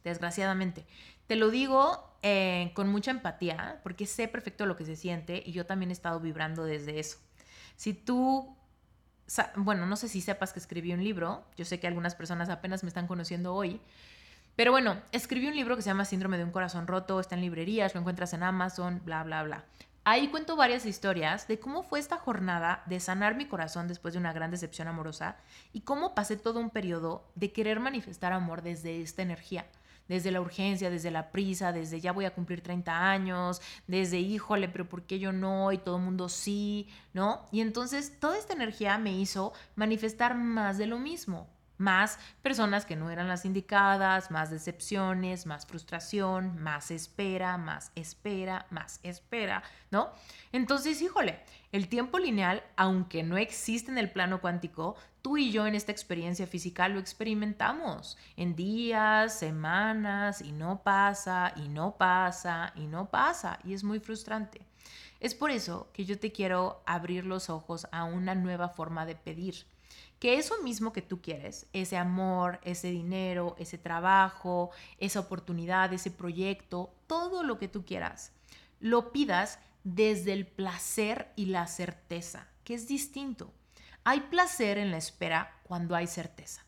Desgraciadamente. Te lo digo con mucha empatía, porque sé perfecto lo que se siente y yo también he estado vibrando desde eso. Si tú... Bueno, no sé si sepas que escribí un libro. Yo sé que algunas personas apenas me están conociendo hoy. Pero bueno, escribí un libro que se llama Síndrome de un corazón roto, está en librerías, lo encuentras en Amazon, bla, bla, bla. Ahí cuento varias historias de cómo fue esta jornada de sanar mi corazón después de una gran decepción amorosa y cómo pasé todo un periodo de querer manifestar amor desde esta energía, desde la urgencia, desde la prisa, desde ya voy a cumplir 30 años, desde híjole, pero ¿por qué yo no? Y todo el mundo sí, ¿no? Y entonces toda esta energía me hizo manifestar más de lo mismo. Más personas que no eran las indicadas, más decepciones, más frustración, más espera, ¿no? Entonces, híjole, el tiempo lineal, aunque no existe en el plano cuántico, tú y yo en esta experiencia física lo experimentamos en días, semanas, y no pasa, y es muy frustrante. Es por eso que yo te quiero abrir los ojos a una nueva forma de pedir. Que eso mismo que tú quieres, ese amor, ese dinero, ese trabajo, esa oportunidad, ese proyecto, todo lo que tú quieras, lo pidas desde el placer y la certeza, que es distinto. Hay placer en la espera cuando hay certeza.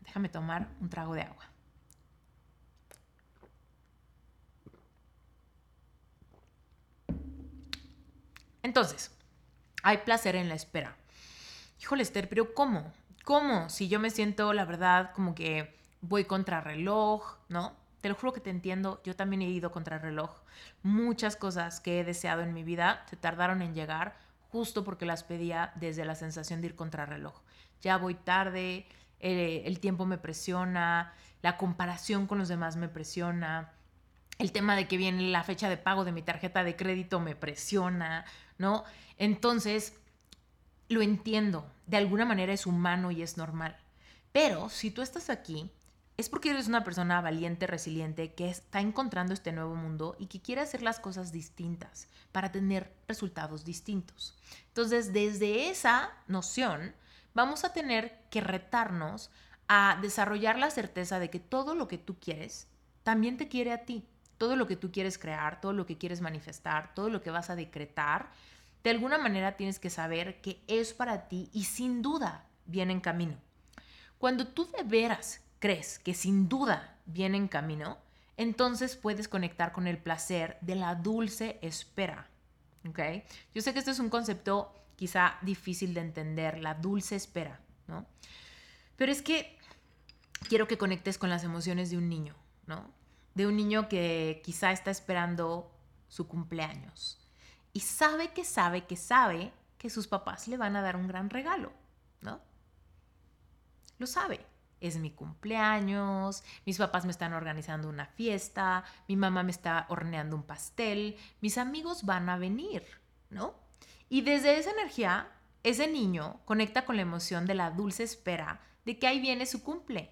Déjame tomar un trago de agua. Entonces, hay placer en la espera. Híjole, Esther, pero ¿cómo? ¿Cómo? Si yo me siento, la verdad, como que voy contra reloj, ¿no? Te lo juro que te entiendo, yo también he ido contra reloj. Muchas cosas que he deseado en mi vida se tardaron en llegar justo porque las pedía desde la sensación de ir contra reloj. Ya voy tarde, el tiempo me presiona, la comparación con los demás me presiona, el tema de que viene la fecha de pago de mi tarjeta de crédito me presiona, ¿no? Entonces, lo entiendo. De alguna manera es humano y es normal. Pero si tú estás aquí, es porque eres una persona valiente, resiliente, que está encontrando este nuevo mundo y que quiere hacer las cosas distintas para tener resultados distintos. Entonces, desde esa noción, vamos a tener que retarnos a desarrollar la certeza de que todo lo que tú quieres también te quiere a ti. Todo lo que tú quieres crear, todo lo que quieres manifestar, todo lo que vas a decretar, de alguna manera tienes que saber que es para ti y sin duda viene en camino. Cuando tú de veras crees que sin duda viene en camino, entonces puedes conectar con el placer de la dulce espera, ¿ok? Yo sé que este es un concepto quizá difícil de entender, la dulce espera, ¿no? Pero es que quiero que conectes con las emociones de un niño, ¿no? De un niño que quizá está esperando su cumpleaños y sabe que sus papás le van a dar un gran regalo, ¿no? Lo sabe. Es mi cumpleaños, mis papás me están organizando una fiesta, mi mamá me está horneando un pastel, mis amigos van a venir, ¿no? Y desde esa energía, ese niño conecta con la emoción de la dulce espera de que ahí viene su cumple.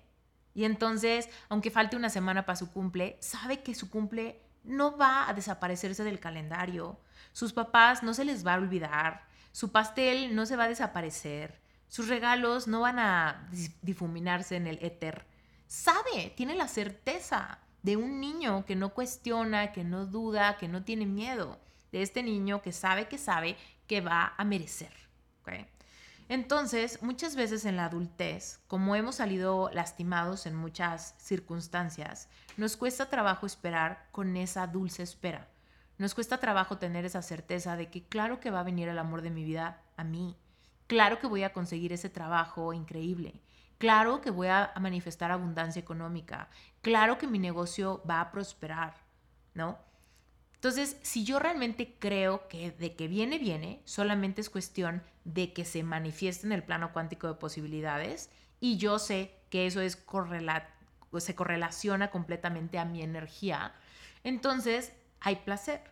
Y entonces, aunque falte una semana para su cumple, sabe que su cumple no va a desaparecerse del calendario. Sus papás no se les va a olvidar. Su pastel no se va a desaparecer. Sus regalos no van a difuminarse en el éter. Sabe, tiene la certeza de un niño que no cuestiona, que no duda, que no tiene miedo. De este niño que sabe que va a merecer. ¿Okay? Entonces, muchas veces en la adultez, como hemos salido lastimados en muchas circunstancias, nos cuesta trabajo esperar con esa dulce espera. Nos cuesta trabajo tener esa certeza de que claro que va a venir el amor de mi vida a mí. Claro que voy a conseguir ese trabajo increíble. Claro que voy a manifestar abundancia económica. Claro que mi negocio va a prosperar, ¿no? Entonces, si yo realmente creo que de que viene, viene, solamente es cuestión de que se manifieste en el plano cuántico de posibilidades, y yo sé que eso es se correlaciona completamente a mi energía, entonces hay placer.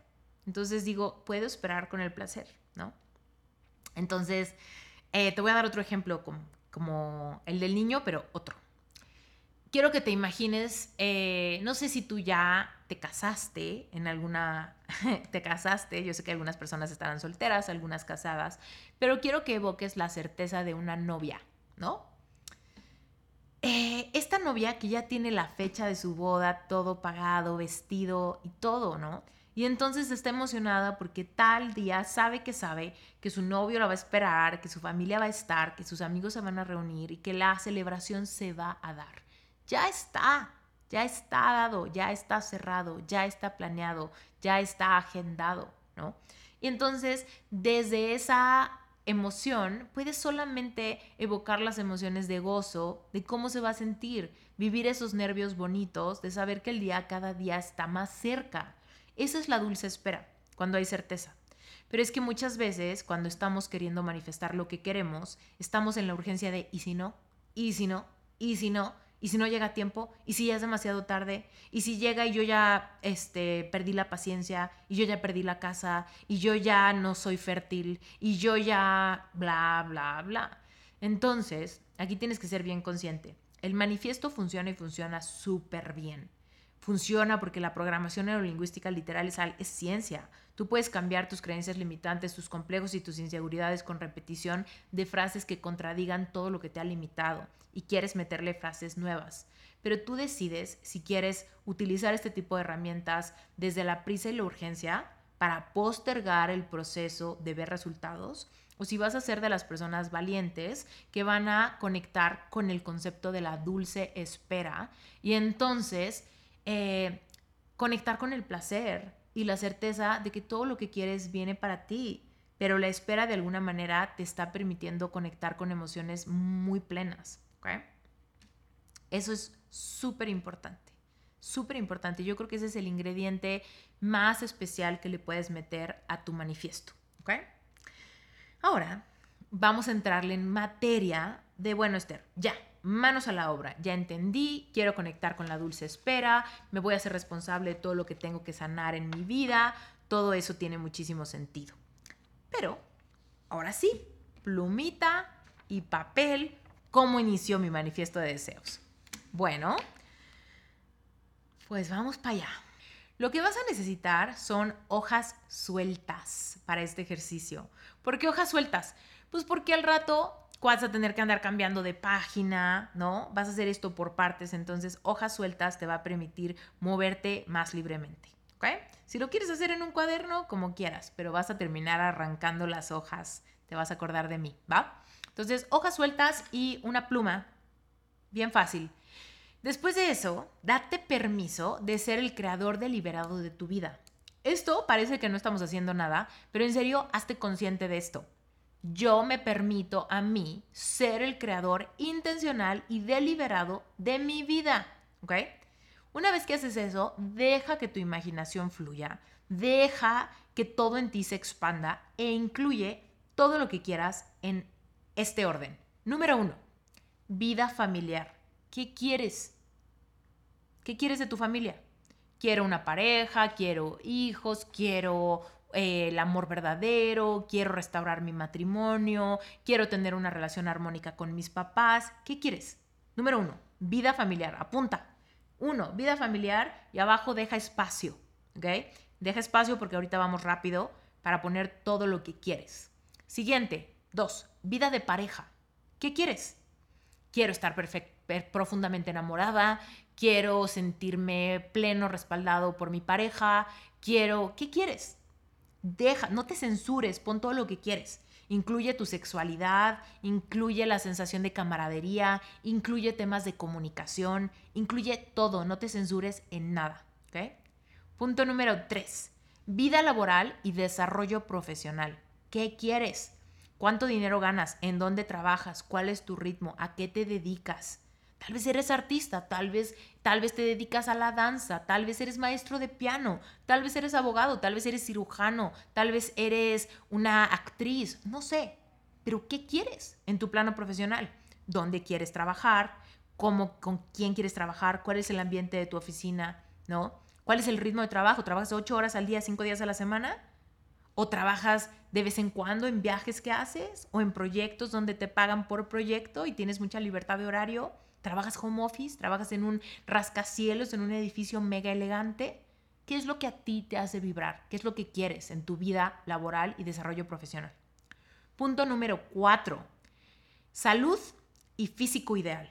Entonces digo, puedo esperar con el placer, ¿no? Entonces, te voy a dar otro ejemplo como el del niño, pero otro. Quiero que te imagines, no sé si tú ya te casaste en alguna... te casaste, yo sé que algunas personas estarán solteras, algunas casadas, pero quiero que evoques la certeza de una novia, ¿no? Esta novia que ya tiene la fecha de su boda, todo pagado, vestido y todo, ¿no? Y entonces está emocionada porque tal día sabe que su novio la va a esperar, que su familia va a estar, que sus amigos se van a reunir y que la celebración se va a dar. Ya está dado, ya está cerrado, ya está planeado, ya está agendado, ¿no? Y entonces, desde esa emoción, puedes solamente evocar las emociones de gozo, de cómo se va a sentir, vivir esos nervios bonitos, de saber que el día cada día está más cerca. Esa es la dulce espera, cuando hay certeza. Pero es que muchas veces, cuando estamos queriendo manifestar lo que queremos, estamos en la urgencia de ¿y si no? ¿Y si no? ¿Y si no? ¿Y si no llega a tiempo? ¿Y si ya es demasiado tarde? ¿Y si llega y yo ya perdí la paciencia? ¿Y yo ya perdí la casa? ¿Y yo ya no soy fértil? ¿Y yo ya bla, bla, bla? Entonces, aquí tienes que ser bien consciente. El manifiesto funciona y funciona súper bien. Funciona porque la programación neurolingüística literal es ciencia. Tú puedes cambiar tus creencias limitantes, tus complejos y tus inseguridades con repetición de frases que contradigan todo lo que te ha limitado y quieres meterle frases nuevas. Pero tú decides si quieres utilizar este tipo de herramientas desde la prisa y la urgencia para postergar el proceso de ver resultados, o si vas a ser de las personas valientes que van a conectar con el concepto de la dulce espera y entonces... conectar con el placer y la certeza de que todo lo que quieres viene para ti, pero la espera de alguna manera te está permitiendo conectar con emociones muy plenas, ¿okay? Eso es súper importante, súper importante. Yo creo que ese es el ingrediente más especial que le puedes meter a tu manifiesto, ¿okay? Ahora vamos a entrarle en materia de, bueno, Esther, ya manos a la obra, ya entendí, quiero conectar con la dulce espera, me voy a hacer responsable de todo lo que tengo que sanar en mi vida, todo eso tiene muchísimo sentido. Pero, ahora sí, plumita y papel, ¿cómo inició mi manifiesto de deseos? Bueno, pues vamos para allá. Lo que vas a necesitar son hojas sueltas para este ejercicio. ¿Por qué hojas sueltas? Pues porque al rato... vas a tener que andar cambiando de página, ¿no? Vas a hacer esto por partes, entonces hojas sueltas te va a permitir moverte más libremente, ¿ok? Si lo quieres hacer en un cuaderno, como quieras, pero vas a terminar arrancando las hojas, te vas a acordar de mí, ¿va? Entonces, hojas sueltas y una pluma, bien fácil. Después de eso, date permiso de ser el creador deliberado de tu vida. Esto parece que no estamos haciendo nada, pero en serio, hazte consciente de esto. Yo me permito a mí ser el creador intencional y deliberado de mi vida, ¿ok? Una vez que haces eso, deja que tu imaginación fluya, deja que todo en ti se expanda e incluye todo lo que quieras en este orden. Número 1, vida familiar. ¿Qué quieres? ¿Qué quieres de tu familia? Quiero una pareja, quiero hijos, quiero... el amor verdadero, quiero restaurar mi matrimonio, quiero tener una relación armónica con mis papás. ¿Qué quieres? Número 1, vida familiar. Apunta. 1, vida familiar y abajo deja espacio, ¿ok? Deja espacio porque ahorita vamos rápido para poner todo lo que quieres. Siguiente, 2, vida de pareja. ¿Qué quieres? Quiero estar profundamente enamorada, quiero sentirme pleno, respaldado por mi pareja, quiero... ¿Qué quieres? Deja, no te censures, pon todo lo que quieres. Incluye tu sexualidad, incluye la sensación de camaradería, incluye temas de comunicación, incluye todo, no te censures en nada, ¿ok? Punto número 3, vida laboral y desarrollo profesional. ¿Qué quieres? ¿Cuánto dinero ganas? ¿En dónde trabajas? ¿Cuál es tu ritmo? ¿A qué te dedicas? Tal vez eres artista, tal vez te dedicas a la danza, tal vez eres maestro de piano, tal vez eres abogado, tal vez eres cirujano, tal vez eres una actriz, no sé. Pero ¿qué quieres en tu plano profesional? ¿Dónde quieres trabajar? ¿Cómo, con quién quieres trabajar? ¿Cuál es el ambiente de tu oficina? ¿No? ¿Cuál es el ritmo de trabajo? ¿Trabajas 8 horas al día, 5 días a la semana? ¿O trabajas de vez en cuando en viajes que haces? ¿O en proyectos donde te pagan por proyecto y tienes mucha libertad de horario? ¿Trabajas home office? ¿Trabajas en un rascacielos, en un edificio mega elegante? ¿Qué es lo que a ti te hace vibrar? ¿Qué es lo que quieres en tu vida laboral y desarrollo profesional? Punto número 4. Salud y físico ideal.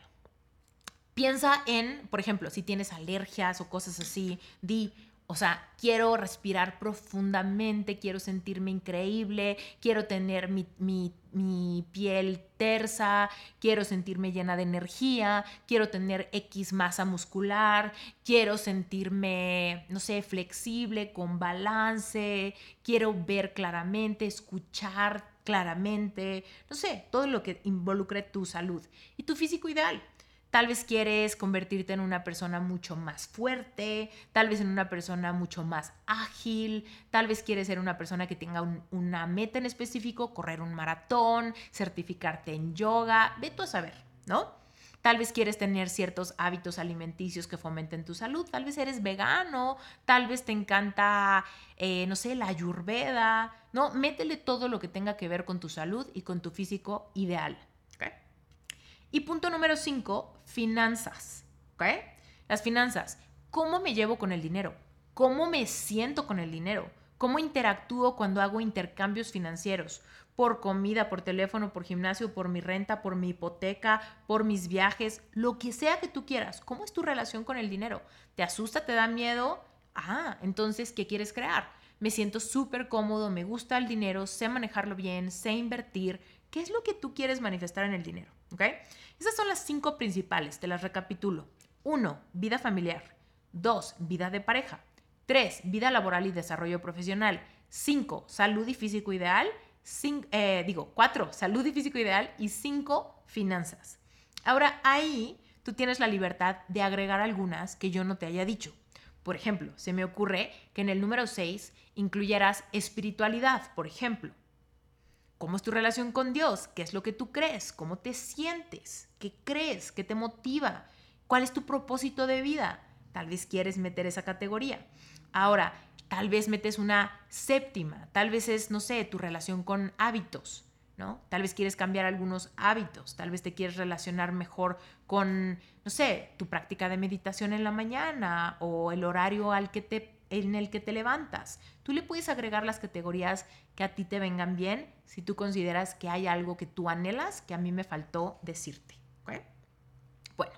Piensa en, por ejemplo, si tienes alergias o cosas así, quiero respirar profundamente, quiero sentirme increíble, quiero tener mi piel tersa, quiero sentirme llena de energía, quiero tener X masa muscular, quiero sentirme, flexible, con balance, quiero ver claramente, escuchar claramente, todo lo que involucre tu salud y tu físico ideal. Tal vez quieres convertirte en una persona mucho más fuerte, tal vez en una persona mucho más ágil, tal vez quieres ser una persona que tenga una meta en específico, correr un maratón, certificarte en yoga, ve tú a saber, ¿no? Tal vez quieres tener ciertos hábitos alimenticios que fomenten tu salud, tal vez eres vegano, tal vez te encanta, la ayurveda, ¿no? Métele todo lo que tenga que ver con tu salud y con tu físico ideal. Y punto número 5, finanzas, ¿ok? Las finanzas. ¿Cómo me llevo con el dinero? ¿Cómo me siento con el dinero? ¿Cómo interactúo cuando hago intercambios financieros? Por comida, por teléfono, por gimnasio, por mi renta, por mi hipoteca, por mis viajes, lo que sea que tú quieras. ¿Cómo es tu relación con el dinero? ¿Te asusta? ¿Te da miedo? Entonces, ¿qué quieres crear? Me siento súper cómodo, me gusta el dinero, sé manejarlo bien, sé invertir. ¿Qué es lo que tú quieres manifestar en el dinero? ¿Okay? Esas son las 5 principales, te las recapitulo. 1, vida familiar. 2, vida de pareja. 3, vida laboral y desarrollo profesional. 5, salud y físico ideal. 4, salud y físico ideal. Y 5, finanzas. Ahora, ahí tú tienes la libertad de agregar algunas que yo no te haya dicho. Por ejemplo, se me ocurre que en el número 6 incluyeras espiritualidad, por ejemplo. ¿Cómo es tu relación con Dios? ¿Qué es lo que tú crees? ¿Cómo te sientes? ¿Qué crees? ¿Qué te motiva? ¿Cuál es tu propósito de vida? Tal vez quieres meter esa categoría. Ahora, tal vez metes una 7ª. Tal vez es, tu relación con hábitos, ¿no? Tal vez quieres cambiar algunos hábitos. Tal vez te quieres relacionar mejor con, tu práctica de meditación en la mañana o el horario en el que te levantas. Tú le puedes agregar las categorías que a ti te vengan bien si tú consideras que hay algo que tú anhelas que a mí me faltó decirte. ¿Okay? Bueno,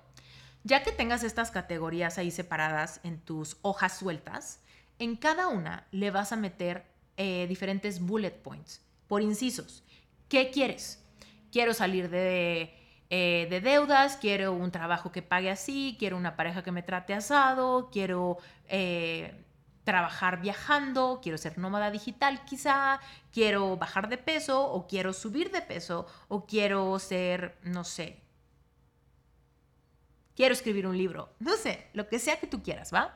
ya que tengas estas categorías ahí separadas en tus hojas sueltas, en cada una le vas a meter diferentes bullet points por incisos. ¿Qué quieres? Quiero salir de deudas, quiero un trabajo que pague así, quiero una pareja que me trate asado, quiero... trabajar viajando, quiero ser nómada digital quizá, quiero bajar de peso o quiero subir de peso o quiero ser, quiero escribir un libro, lo que sea que tú quieras, ¿va?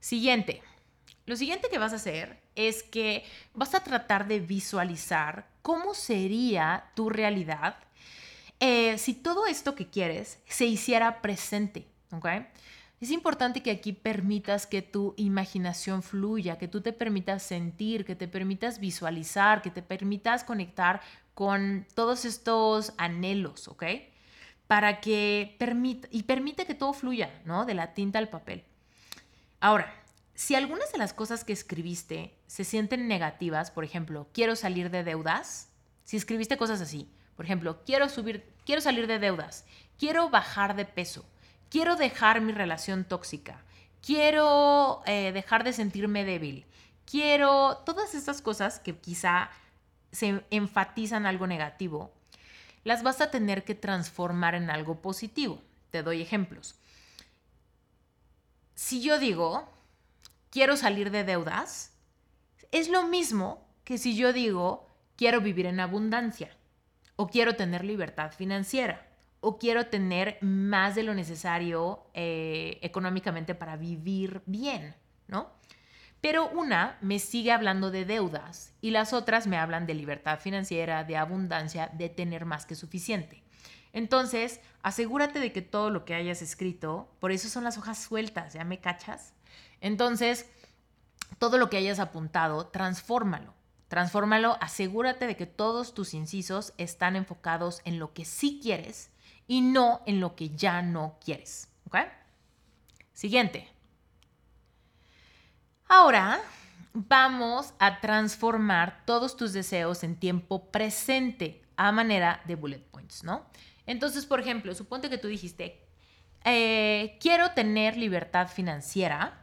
Siguiente. Lo siguiente que vas a hacer es que vas a tratar de visualizar cómo sería tu realidad si todo esto que quieres se hiciera presente, ¿ok? Es importante que aquí permitas que tu imaginación fluya, que tú te permitas sentir, que te permitas visualizar, que te permitas conectar con todos estos anhelos, ¿ok? Para que permite que todo fluya, ¿no? De la tinta al papel. Ahora, si algunas de las cosas que escribiste se sienten negativas, por ejemplo, quiero salir de deudas, si escribiste cosas así, por ejemplo, quiero salir de deudas, quiero bajar de peso, quiero dejar mi relación tóxica, quiero dejar de sentirme débil, quiero todas estas cosas que quizá se enfatizan algo negativo, las vas a tener que transformar en algo positivo. Te doy ejemplos. Si yo digo, quiero salir de deudas, es lo mismo que si yo digo, quiero vivir en abundancia o quiero tener libertad financiera. o quiero tener más de lo necesario económicamente para vivir bien, ¿no? Pero una me sigue hablando de deudas y las otras me hablan de libertad financiera, de abundancia, de tener más que suficiente. Entonces, asegúrate de que todo lo que hayas escrito, por eso son las hojas sueltas, ¿ya me cachas? Entonces, todo lo que hayas apuntado, transfórmalo, asegúrate de que todos tus incisos están enfocados en lo que sí quieres y no en lo que ya no quieres, ¿ok? Siguiente. Ahora vamos a transformar todos tus deseos en tiempo presente a manera de bullet points, ¿no? Entonces, por ejemplo, suponte que tú dijiste, quiero tener libertad financiera.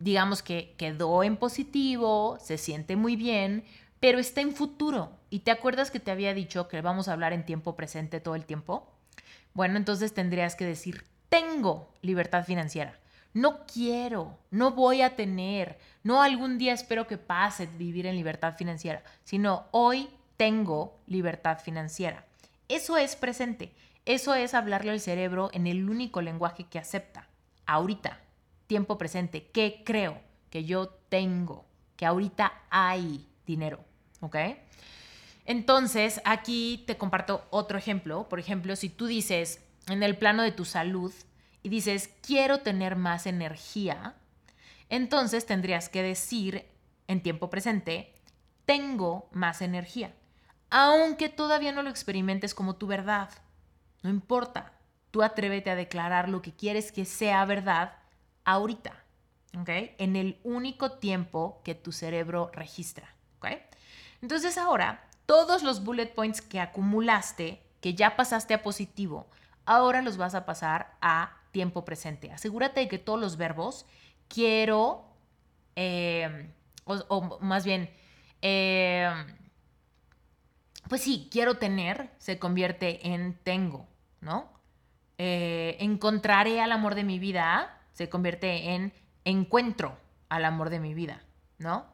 Digamos que quedó en positivo, se siente muy bien, pero está en futuro. ¿Y te acuerdas que te había dicho que vamos a hablar en tiempo presente todo el tiempo? Bueno, entonces tendrías que decir, tengo libertad financiera. No quiero, no voy a tener, no algún día espero que pase vivir en libertad financiera, sino hoy tengo libertad financiera. Eso es presente. Eso es hablarle al cerebro en el único lenguaje que acepta, ahorita. Tiempo presente, ¿qué creo? Que yo tengo, que ahorita hay dinero, ¿ok? Entonces, aquí te comparto otro ejemplo. Por ejemplo, si tú dices en el plano de tu salud y dices, quiero tener más energía, entonces tendrías que decir en tiempo presente, tengo más energía, aunque todavía no lo experimentes como tu verdad. No importa, tú atrévete a declarar lo que quieres que sea verdad ahorita, ¿ok? En el único tiempo que tu cerebro registra, ¿ok? Entonces ahora, todos los bullet points que acumulaste, que ya pasaste a positivo, ahora los vas a pasar a tiempo presente. Asegúrate de que todos los verbos, quiero, o más bien, pues sí, quiero tener, se convierte en tengo, ¿no? Encontraré al amor de mi vida, se convierte en encuentro al amor de mi vida, ¿no?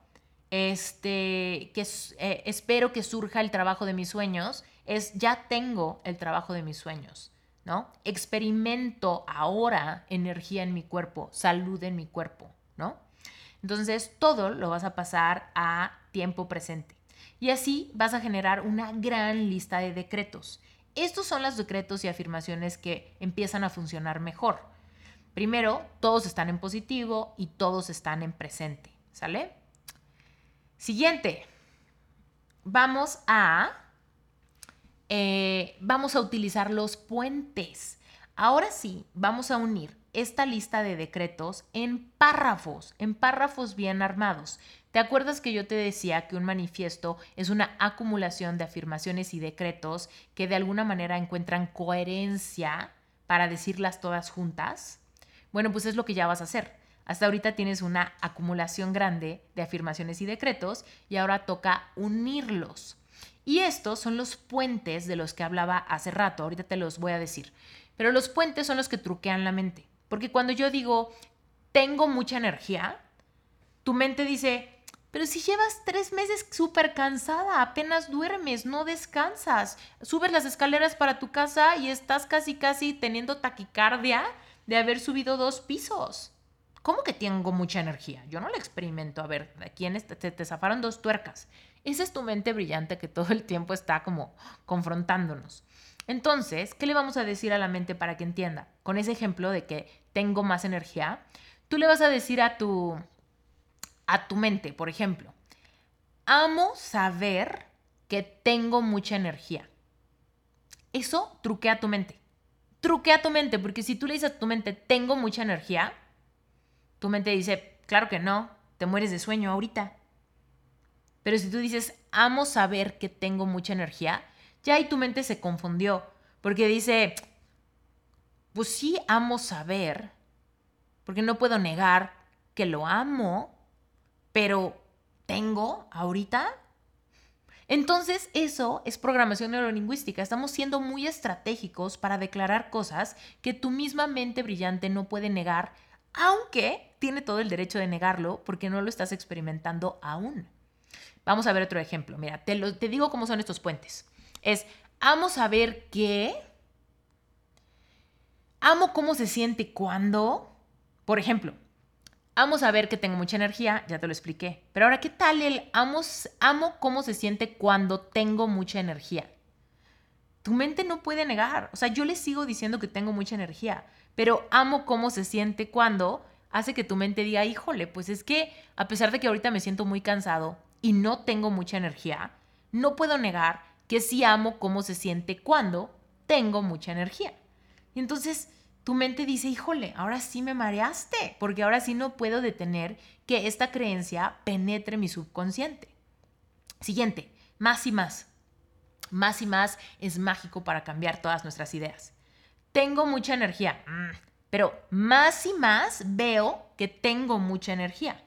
Espero que surja el trabajo de mis sueños, ya tengo el trabajo de mis sueños, ¿no? Experimento ahora energía en mi cuerpo, salud en mi cuerpo, ¿no? Entonces, todo lo vas a pasar a tiempo presente. Y así vas a generar una gran lista de decretos. Estos son los decretos y afirmaciones que empiezan a funcionar mejor. Primero, todos están en positivo y todos están en presente, ¿sale? Siguiente, vamos a utilizar los puentes. Ahora sí, vamos a unir esta lista de decretos en párrafos bien armados. ¿Te acuerdas que yo te decía que un manifiesto es una acumulación de afirmaciones y decretos que de alguna manera encuentran coherencia para decirlas todas juntas? Bueno, pues es lo que ya vas a hacer. Hasta ahorita tienes una acumulación grande de afirmaciones y decretos y ahora toca unirlos. Y estos son los puentes de los que hablaba hace rato. Ahorita te los voy a decir. Pero los puentes son los que truquean la mente. Porque cuando yo digo, tengo mucha energía, tu mente dice, pero si llevas 3 meses súper cansada, apenas duermes, no descansas, subes las escaleras para tu casa y estás casi teniendo taquicardia de haber subido 2 pisos. ¿Cómo que tengo mucha energía? Yo no la experimento. A ver, aquí te zafaron 2 tuercas. Esa es tu mente brillante que todo el tiempo está como confrontándonos. Entonces, ¿qué le vamos a decir a la mente para que entienda? Con ese ejemplo de que tengo más energía, tú le vas a decir a tu mente, por ejemplo, amo saber que tengo mucha energía. Eso truquea tu mente. Truquea tu mente, porque si tú le dices a tu mente, tengo mucha energía, tu mente dice, claro que no, te mueres de sueño ahorita. Pero si tú dices, amo saber que tengo mucha energía, ya ahí tu mente se confundió, porque dice, pues sí amo saber, porque no puedo negar que lo amo, pero ¿tengo ahorita? Entonces, eso es programación neurolingüística. Estamos siendo muy estratégicos para declarar cosas que tu misma mente brillante no puede negar, aunque tiene todo el derecho de negarlo porque no lo estás experimentando aún. Vamos a ver otro ejemplo. Mira, te digo cómo son estos puentes. Es Amo saber qué. Amo cómo se siente cuando. Por ejemplo, amo saber que tengo mucha energía, ya te lo expliqué. Pero ahora, ¿qué tal el amo cómo se siente cuando tengo mucha energía? Tu mente no puede negar. O sea, yo le sigo diciendo que tengo mucha energía, pero amo cómo se siente cuando hace que tu mente diga, híjole, pues es que a pesar de que ahorita me siento muy cansado y no tengo mucha energía, no puedo negar que sí amo cómo se siente cuando tengo mucha energía. Y entonces tu mente dice, híjole, ahora sí me mareaste, porque ahora sí no puedo detener que esta creencia penetre mi subconsciente. Siguiente, más y más. Más y más es mágico para cambiar todas nuestras ideas. Tengo mucha energía, pero más y más veo que tengo mucha energía.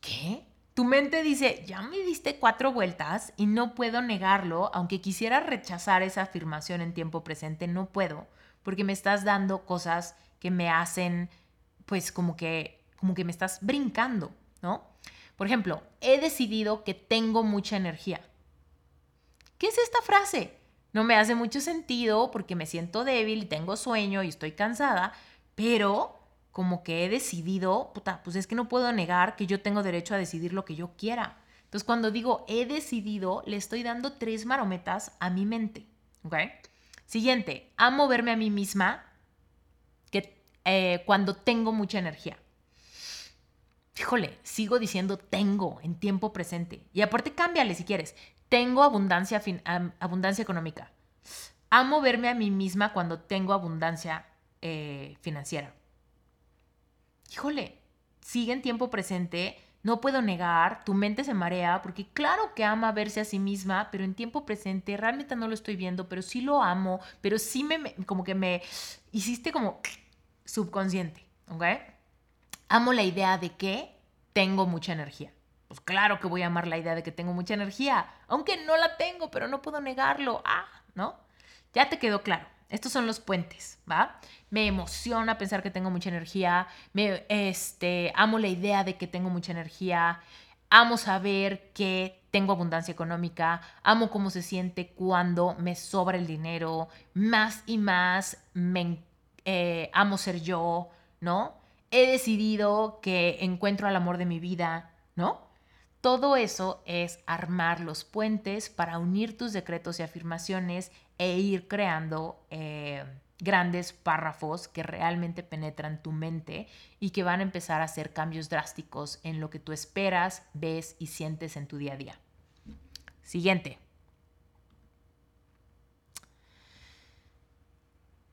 ¿Qué? Tu mente dice, ya me diste 4 vueltas y no puedo negarlo, aunque quisiera rechazar esa afirmación en tiempo presente, no puedo, porque me estás dando cosas que me hacen, pues como que me estás brincando, ¿no? Por ejemplo, he decidido que tengo mucha energía. ¿Qué es esta frase? No me hace mucho sentido porque me siento débil, tengo sueño y estoy cansada, pero como que he decidido, puta, pues es que no puedo negar que yo tengo derecho a decidir lo que yo quiera. Entonces, cuando digo he decidido, le estoy dando 3 marometas a mi mente, ¿ok? Siguiente, amo verme a mí misma que, cuando tengo mucha energía. Híjole, sigo diciendo tengo en tiempo presente. Y aparte, cámbiale si quieres. Tengo abundancia económica. Amo verme a mí misma cuando tengo abundancia financiera. Híjole, sigue en tiempo presente, no puedo negar, tu mente se marea porque claro que ama verse a sí misma, pero en tiempo presente realmente no lo estoy viendo, pero sí lo amo, pero sí me como que me hiciste como subconsciente, ¿ok? Amo la idea de que tengo mucha energía. Pues claro que voy a amar la idea de que tengo mucha energía, aunque no la tengo, pero no puedo negarlo, ¿no? Ya te quedó claro. Estos son los puentes, ¿va? Me emociona pensar que tengo mucha energía. Amo la idea de que tengo mucha energía. Amo saber que tengo abundancia económica. Amo cómo se siente cuando me sobra el dinero. Más y más amo ser yo, ¿no? He decidido que encuentro al amor de mi vida, ¿no? Todo eso es armar los puentes para unir tus decretos y afirmaciones e ir creando grandes párrafos que realmente penetran tu mente y que van a empezar a hacer cambios drásticos en lo que tú esperas, ves y sientes en tu día a día. Siguiente.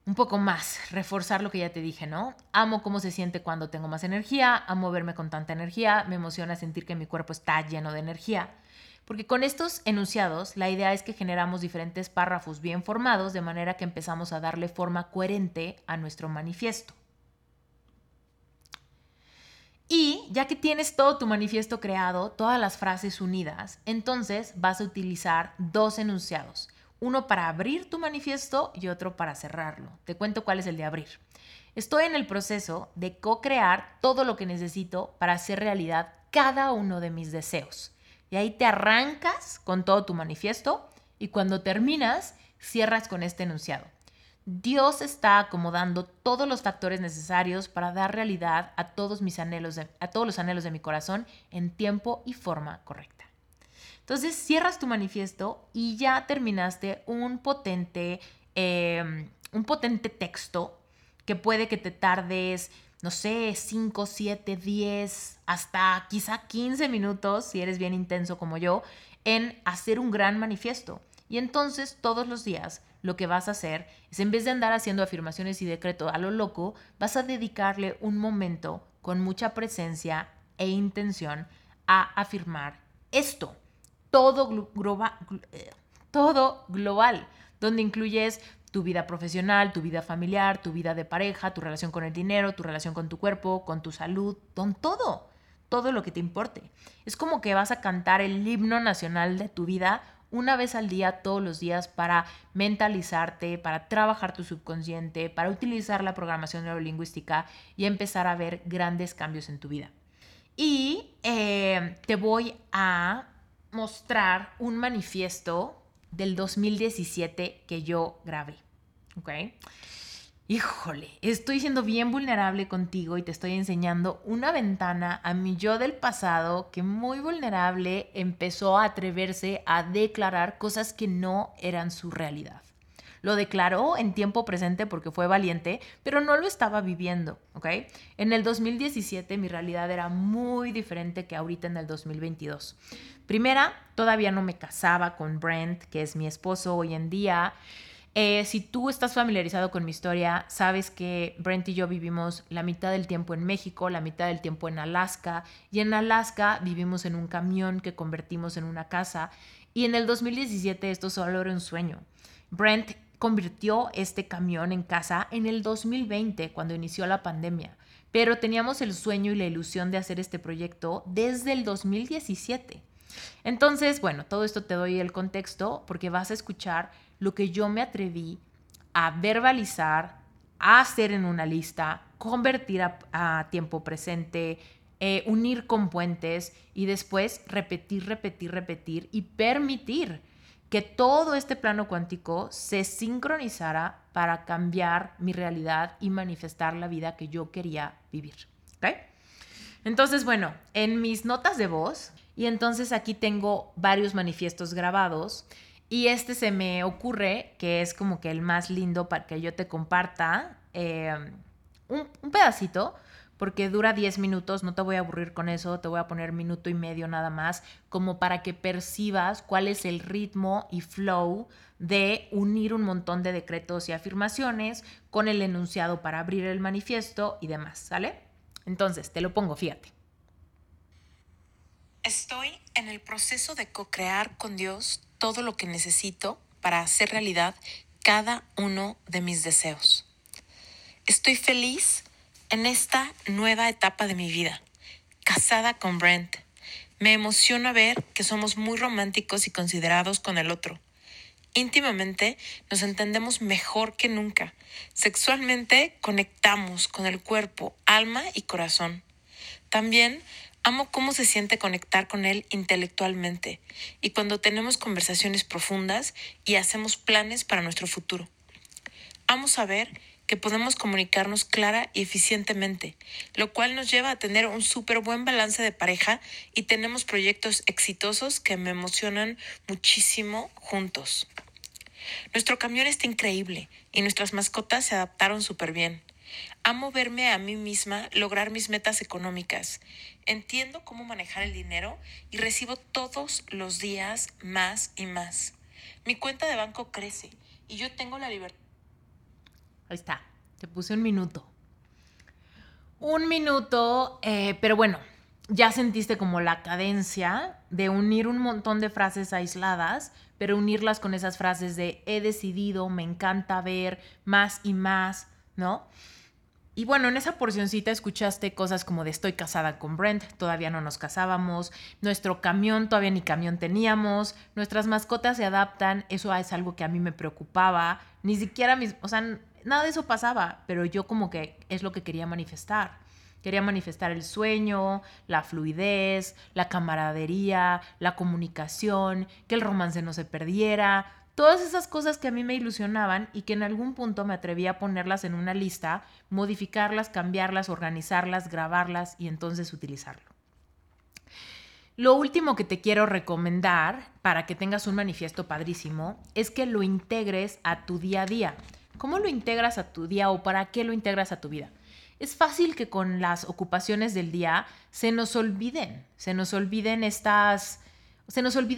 Un poco más, reforzar lo que ya te dije, ¿no? Amo cómo se siente cuando tengo más energía, amo verme con tanta energía, me emociona sentir que mi cuerpo está lleno de energía. Porque con estos enunciados, la idea es que generamos diferentes párrafos bien formados, de manera que empezamos a darle forma coherente a nuestro manifiesto. Y ya que tienes todo tu manifiesto creado, todas las frases unidas, entonces vas a utilizar 2 enunciados. Uno para abrir tu manifiesto y otro para cerrarlo. Te cuento cuál es el de abrir. Estoy en el proceso de co-crear todo lo que necesito para hacer realidad cada uno de mis deseos. Y ahí te arrancas con todo tu manifiesto y cuando terminas, cierras con este enunciado. Dios está acomodando todos los factores necesarios para dar realidad a todos mis anhelos, a todos los anhelos de mi corazón en tiempo y forma correcta. Entonces cierras tu manifiesto y ya terminaste un potente texto que puede que te tardes, no sé, 5, 7, 10, hasta quizá 15 minutos, si eres bien intenso como yo, en hacer un gran manifiesto. Y entonces todos los días lo que vas a hacer es, en vez de andar haciendo afirmaciones y decreto a lo loco, vas a dedicarle un momento con mucha presencia e intención a afirmar esto. Todo global, donde incluyes tu vida profesional, tu vida familiar, tu vida de pareja, tu relación con el dinero, tu relación con tu cuerpo, con tu salud, con todo lo que te importe. Es como que vas a cantar el himno nacional de tu vida una vez al día, todos los días, para mentalizarte, para trabajar tu subconsciente, para utilizar la programación neurolingüística y empezar a ver grandes cambios en tu vida. Y te voy a mostrar un manifiesto del 2017 que yo grabé, ¿ok? Híjole, estoy siendo bien vulnerable contigo y te estoy enseñando una ventana a mi yo del pasado que muy vulnerable empezó a atreverse a declarar cosas que no eran su realidad. Lo declaró en tiempo presente porque fue valiente, pero no lo estaba viviendo, ¿ok? En el 2017 mi realidad era muy diferente que ahorita en el 2022. Primera, todavía no me casaba con Brent, que es mi esposo hoy en día. Si tú estás familiarizado con mi historia, sabes que Brent y yo vivimos la mitad del tiempo en México, la mitad del tiempo en Alaska, y en Alaska vivimos en un camión que convertimos en una casa, y en el 2017 esto solo era un sueño. Brent convirtió este camión en casa en el 2020, cuando inició la pandemia, pero teníamos el sueño y la ilusión de hacer este proyecto desde el 2017. Entonces, bueno, todo esto te doy el contexto porque vas a escuchar lo que yo me atreví a verbalizar, a hacer en una lista, convertir a tiempo presente, unir con puentes y después repetir y permitir que todo este plano cuántico se sincronizara para cambiar mi realidad y manifestar la vida que yo quería vivir, ¿ok? Entonces, bueno, en mis notas de voz... Y entonces aquí tengo varios manifiestos grabados y este se me ocurre que es como que el más lindo para que yo te comparta un pedacito porque dura 10 minutos, no te voy a aburrir con eso, te voy a poner 1.5 minutos nada más como para que percibas cuál es el ritmo y flow de unir un montón de decretos y afirmaciones con el enunciado para abrir el manifiesto y demás, ¿sale? Entonces, te lo pongo, fíjate. Estoy en el proceso de co-crear con Dios todo lo que necesito para hacer realidad cada uno de mis deseos. Estoy feliz en esta nueva etapa de mi vida, casada con Brent. Me emociona ver que somos muy románticos y considerados con el otro. Íntimamente nos entendemos mejor que nunca. Sexualmente conectamos con el cuerpo, alma y corazón. También amo cómo se siente conectar con él intelectualmente y cuando tenemos conversaciones profundas y hacemos planes para nuestro futuro. Amo saber que podemos comunicarnos clara y eficientemente, lo cual nos lleva a tener un súper buen balance de pareja y tenemos proyectos exitosos que me emocionan muchísimo juntos. Nuestro camión está increíble y nuestras mascotas se adaptaron súper bien. Amo verme a mí misma lograr mis metas económicas. Entiendo cómo manejar el dinero y recibo todos los días más y más. Mi cuenta de banco crece y yo tengo la libertad. Ahí está, te puse 1 minuto. 1 minuto, pero bueno, ya sentiste como la cadencia de unir un montón de frases aisladas, pero unirlas con esas frases de he decidido, me encanta ver, más y más, ¿no? Y bueno, en esa porcioncita escuchaste cosas como de estoy casada con Brent, todavía no nos casábamos, nuestro camión, todavía ni camión teníamos, nuestras mascotas se adaptan, eso es algo que a mí me preocupaba, ni siquiera nada de eso pasaba, pero yo como que es lo que quería manifestar. Quería manifestar el sueño, la fluidez, la camaradería, la comunicación, que el romance no se perdiera. Todas esas cosas que a mí me ilusionaban y que en algún punto me atreví a ponerlas en una lista, modificarlas, cambiarlas, organizarlas, grabarlas y entonces utilizarlo. Lo último que te quiero recomendar para que tengas un manifiesto padrísimo es que lo integres a tu día a día. ¿Cómo lo integras a tu día o para qué lo integras a tu vida? Es fácil que con las ocupaciones del día se nos olvide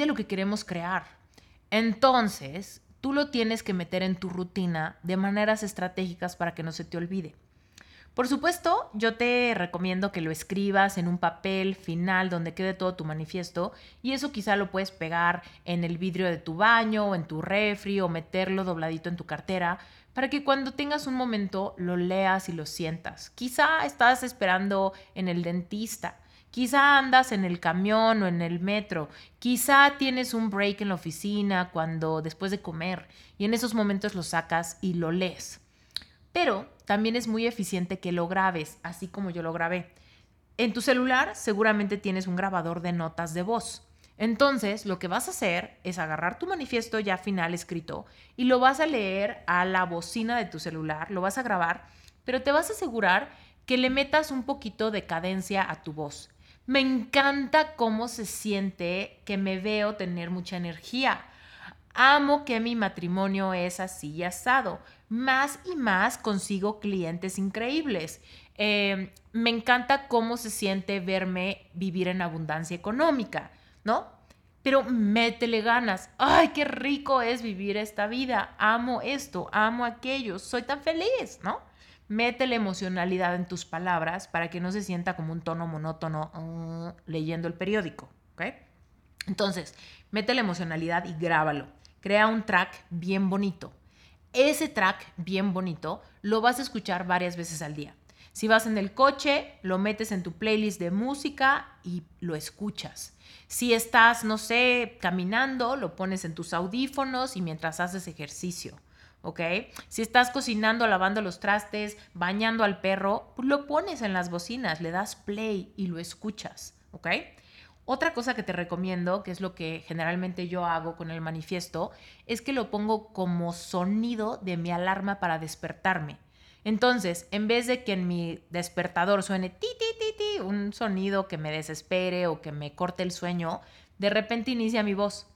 lo que queremos crear. Entonces, tú lo tienes que meter en tu rutina de maneras estratégicas para que no se te olvide. Por supuesto, yo te recomiendo que lo escribas en un papel final donde quede todo tu manifiesto y eso quizá lo puedes pegar en el vidrio de tu baño o en tu refri o meterlo dobladito en tu cartera para que cuando tengas un momento lo leas y lo sientas. Quizá estás esperando en el dentista. Quizá andas en el camión o en el metro, quizá tienes un break en la oficina después de comer y en esos momentos lo sacas y lo lees. Pero también es muy eficiente que lo grabes, así como yo lo grabé. En tu celular seguramente tienes un grabador de notas de voz. Entonces, lo que vas a hacer es agarrar tu manifiesto ya final escrito y lo vas a leer a la bocina de tu celular, lo vas a grabar, pero te vas a asegurar que le metas un poquito de cadencia a tu voz. Me encanta cómo se siente que me veo tener mucha energía. Amo que mi matrimonio es así y asado. Más y más consigo clientes increíbles. Me encanta cómo se siente verme vivir en abundancia económica, ¿no? Pero métele ganas. ¡Ay, qué rico es vivir esta vida! Amo esto, amo aquello. Soy tan feliz, ¿no? Métele emocionalidad en tus palabras para que no se sienta como un tono monótono leyendo el periódico, ¿ok? Entonces, métele emocionalidad y grábalo. Crea un track bien bonito. Ese track bien bonito lo vas a escuchar varias veces al día. Si vas en el coche, lo metes en tu playlist de música y lo escuchas. Si estás, no sé, caminando, lo pones en tus audífonos y mientras haces ejercicio, ¿ok? Si estás cocinando, lavando los trastes, bañando al perro, pues lo pones en las bocinas, le das play y lo escuchas, ¿ok? Otra cosa que te recomiendo, que es lo que generalmente yo hago con el manifiesto, es que lo pongo como sonido de mi alarma para despertarme. Entonces, en vez de que en mi despertador suene ti, ti, ti, ti, un sonido que me desespere o que me corte el sueño, de repente inicia mi voz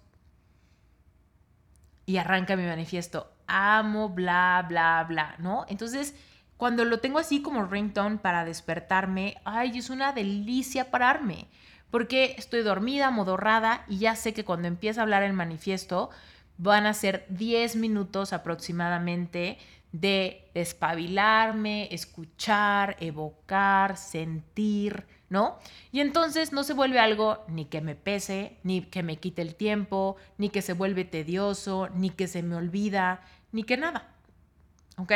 y arranca mi manifiesto. Amo, bla, bla, bla, ¿no? Entonces, cuando lo tengo así como ringtone para despertarme, ¡ay, es una delicia pararme! Porque estoy dormida, amodorrada, y ya sé que cuando empiece a hablar el manifiesto van a ser 10 minutos aproximadamente de despabilarme, escuchar, evocar, sentir, ¿no? Y entonces no se vuelve algo ni que me pese, ni que me quite el tiempo, ni que se vuelve tedioso, ni que se me olvida, ni que nada, ¿ok?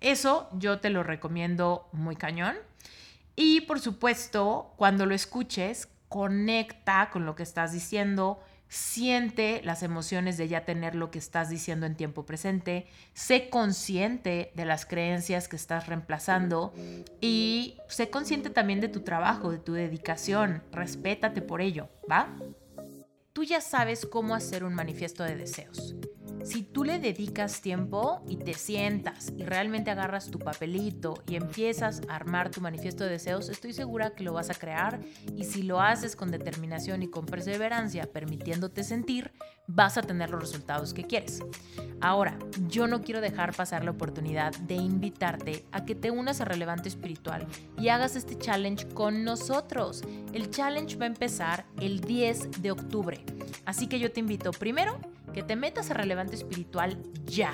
Eso yo te lo recomiendo muy cañón. Y, por supuesto, cuando lo escuches, conecta con lo que estás diciendo, siente las emociones de ya tener lo que estás diciendo en tiempo presente, sé consciente de las creencias que estás reemplazando y sé consciente también de tu trabajo, de tu dedicación. Respétate por ello, ¿va? Tú ya sabes cómo hacer un manifiesto de deseos. Si tú le dedicas tiempo y te sientas y realmente agarras tu papelito y empiezas a armar tu manifiesto de deseos, estoy segura que lo vas a crear, y si lo haces con determinación y con perseverancia, permitiéndote sentir, vas a tener los resultados que quieres. Ahora, yo no quiero dejar pasar la oportunidad de invitarte a que te unas a Relevante Espiritual y hagas este challenge con nosotros. El challenge va a empezar el 10 de octubre, así que yo te invito primero que te metas a Relevante Espiritual ya.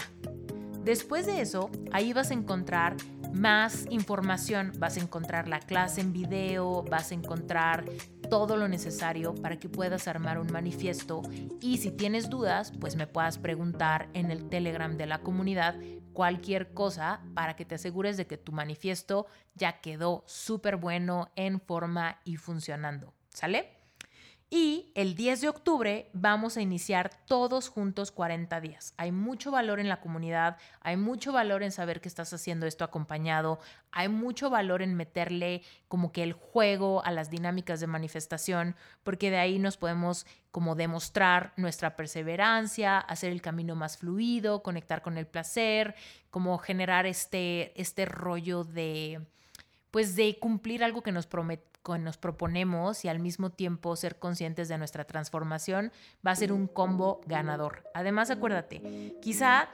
Después de eso, ahí vas a encontrar más información, vas a encontrar la clase en video, vas a encontrar todo lo necesario para que puedas armar un manifiesto, y si tienes dudas, pues me puedas preguntar en el Telegram de la comunidad cualquier cosa para que te asegures de que tu manifiesto ya quedó súper bueno, en forma y funcionando, ¿sale? Y el 10 de octubre vamos a iniciar todos juntos 40 días. Hay mucho valor en la comunidad, hay mucho valor en saber que estás haciendo esto acompañado, hay mucho valor en meterle como que el juego a las dinámicas de manifestación, porque de ahí nos podemos como demostrar nuestra perseverancia, hacer el camino más fluido, conectar con el placer, como generar este rollo de, pues, de cumplir algo que nos proponemos, y al mismo tiempo ser conscientes de nuestra transformación. Va a ser un combo ganador. Además, acuérdate, quizá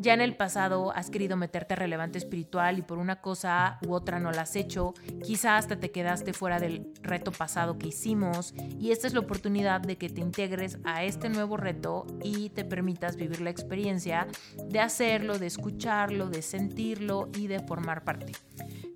ya en el pasado has querido meterte a Relevante Espiritual y por una cosa u otra no la has hecho, quizá hasta te quedaste fuera del reto pasado que hicimos, y esta es la oportunidad de que te integres a este nuevo reto y te permitas vivir la experiencia de hacerlo, de escucharlo, de sentirlo y de formar parte.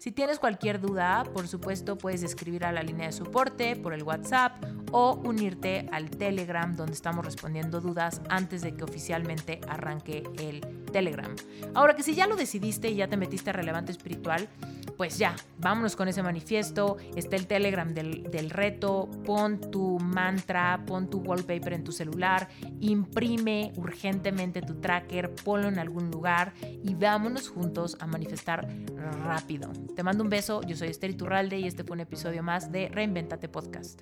Si tienes cualquier duda, por supuesto, puedes escribir a la línea de soporte, por el WhatsApp, o unirte al Telegram, donde estamos respondiendo dudas antes de que oficialmente arranque el Telegram. Ahora que si ya lo decidiste y ya te metiste a Relevante Espiritual, pues ya, vámonos con ese manifiesto. Está el Telegram del reto. Pon tu mantra, pon tu wallpaper en tu celular, imprime urgentemente tu tracker, ponlo en algún lugar y vámonos juntos a manifestar rápido. Te mando un beso, yo soy Esther Iturralde y este fue un episodio más de Reinvéntate Podcast.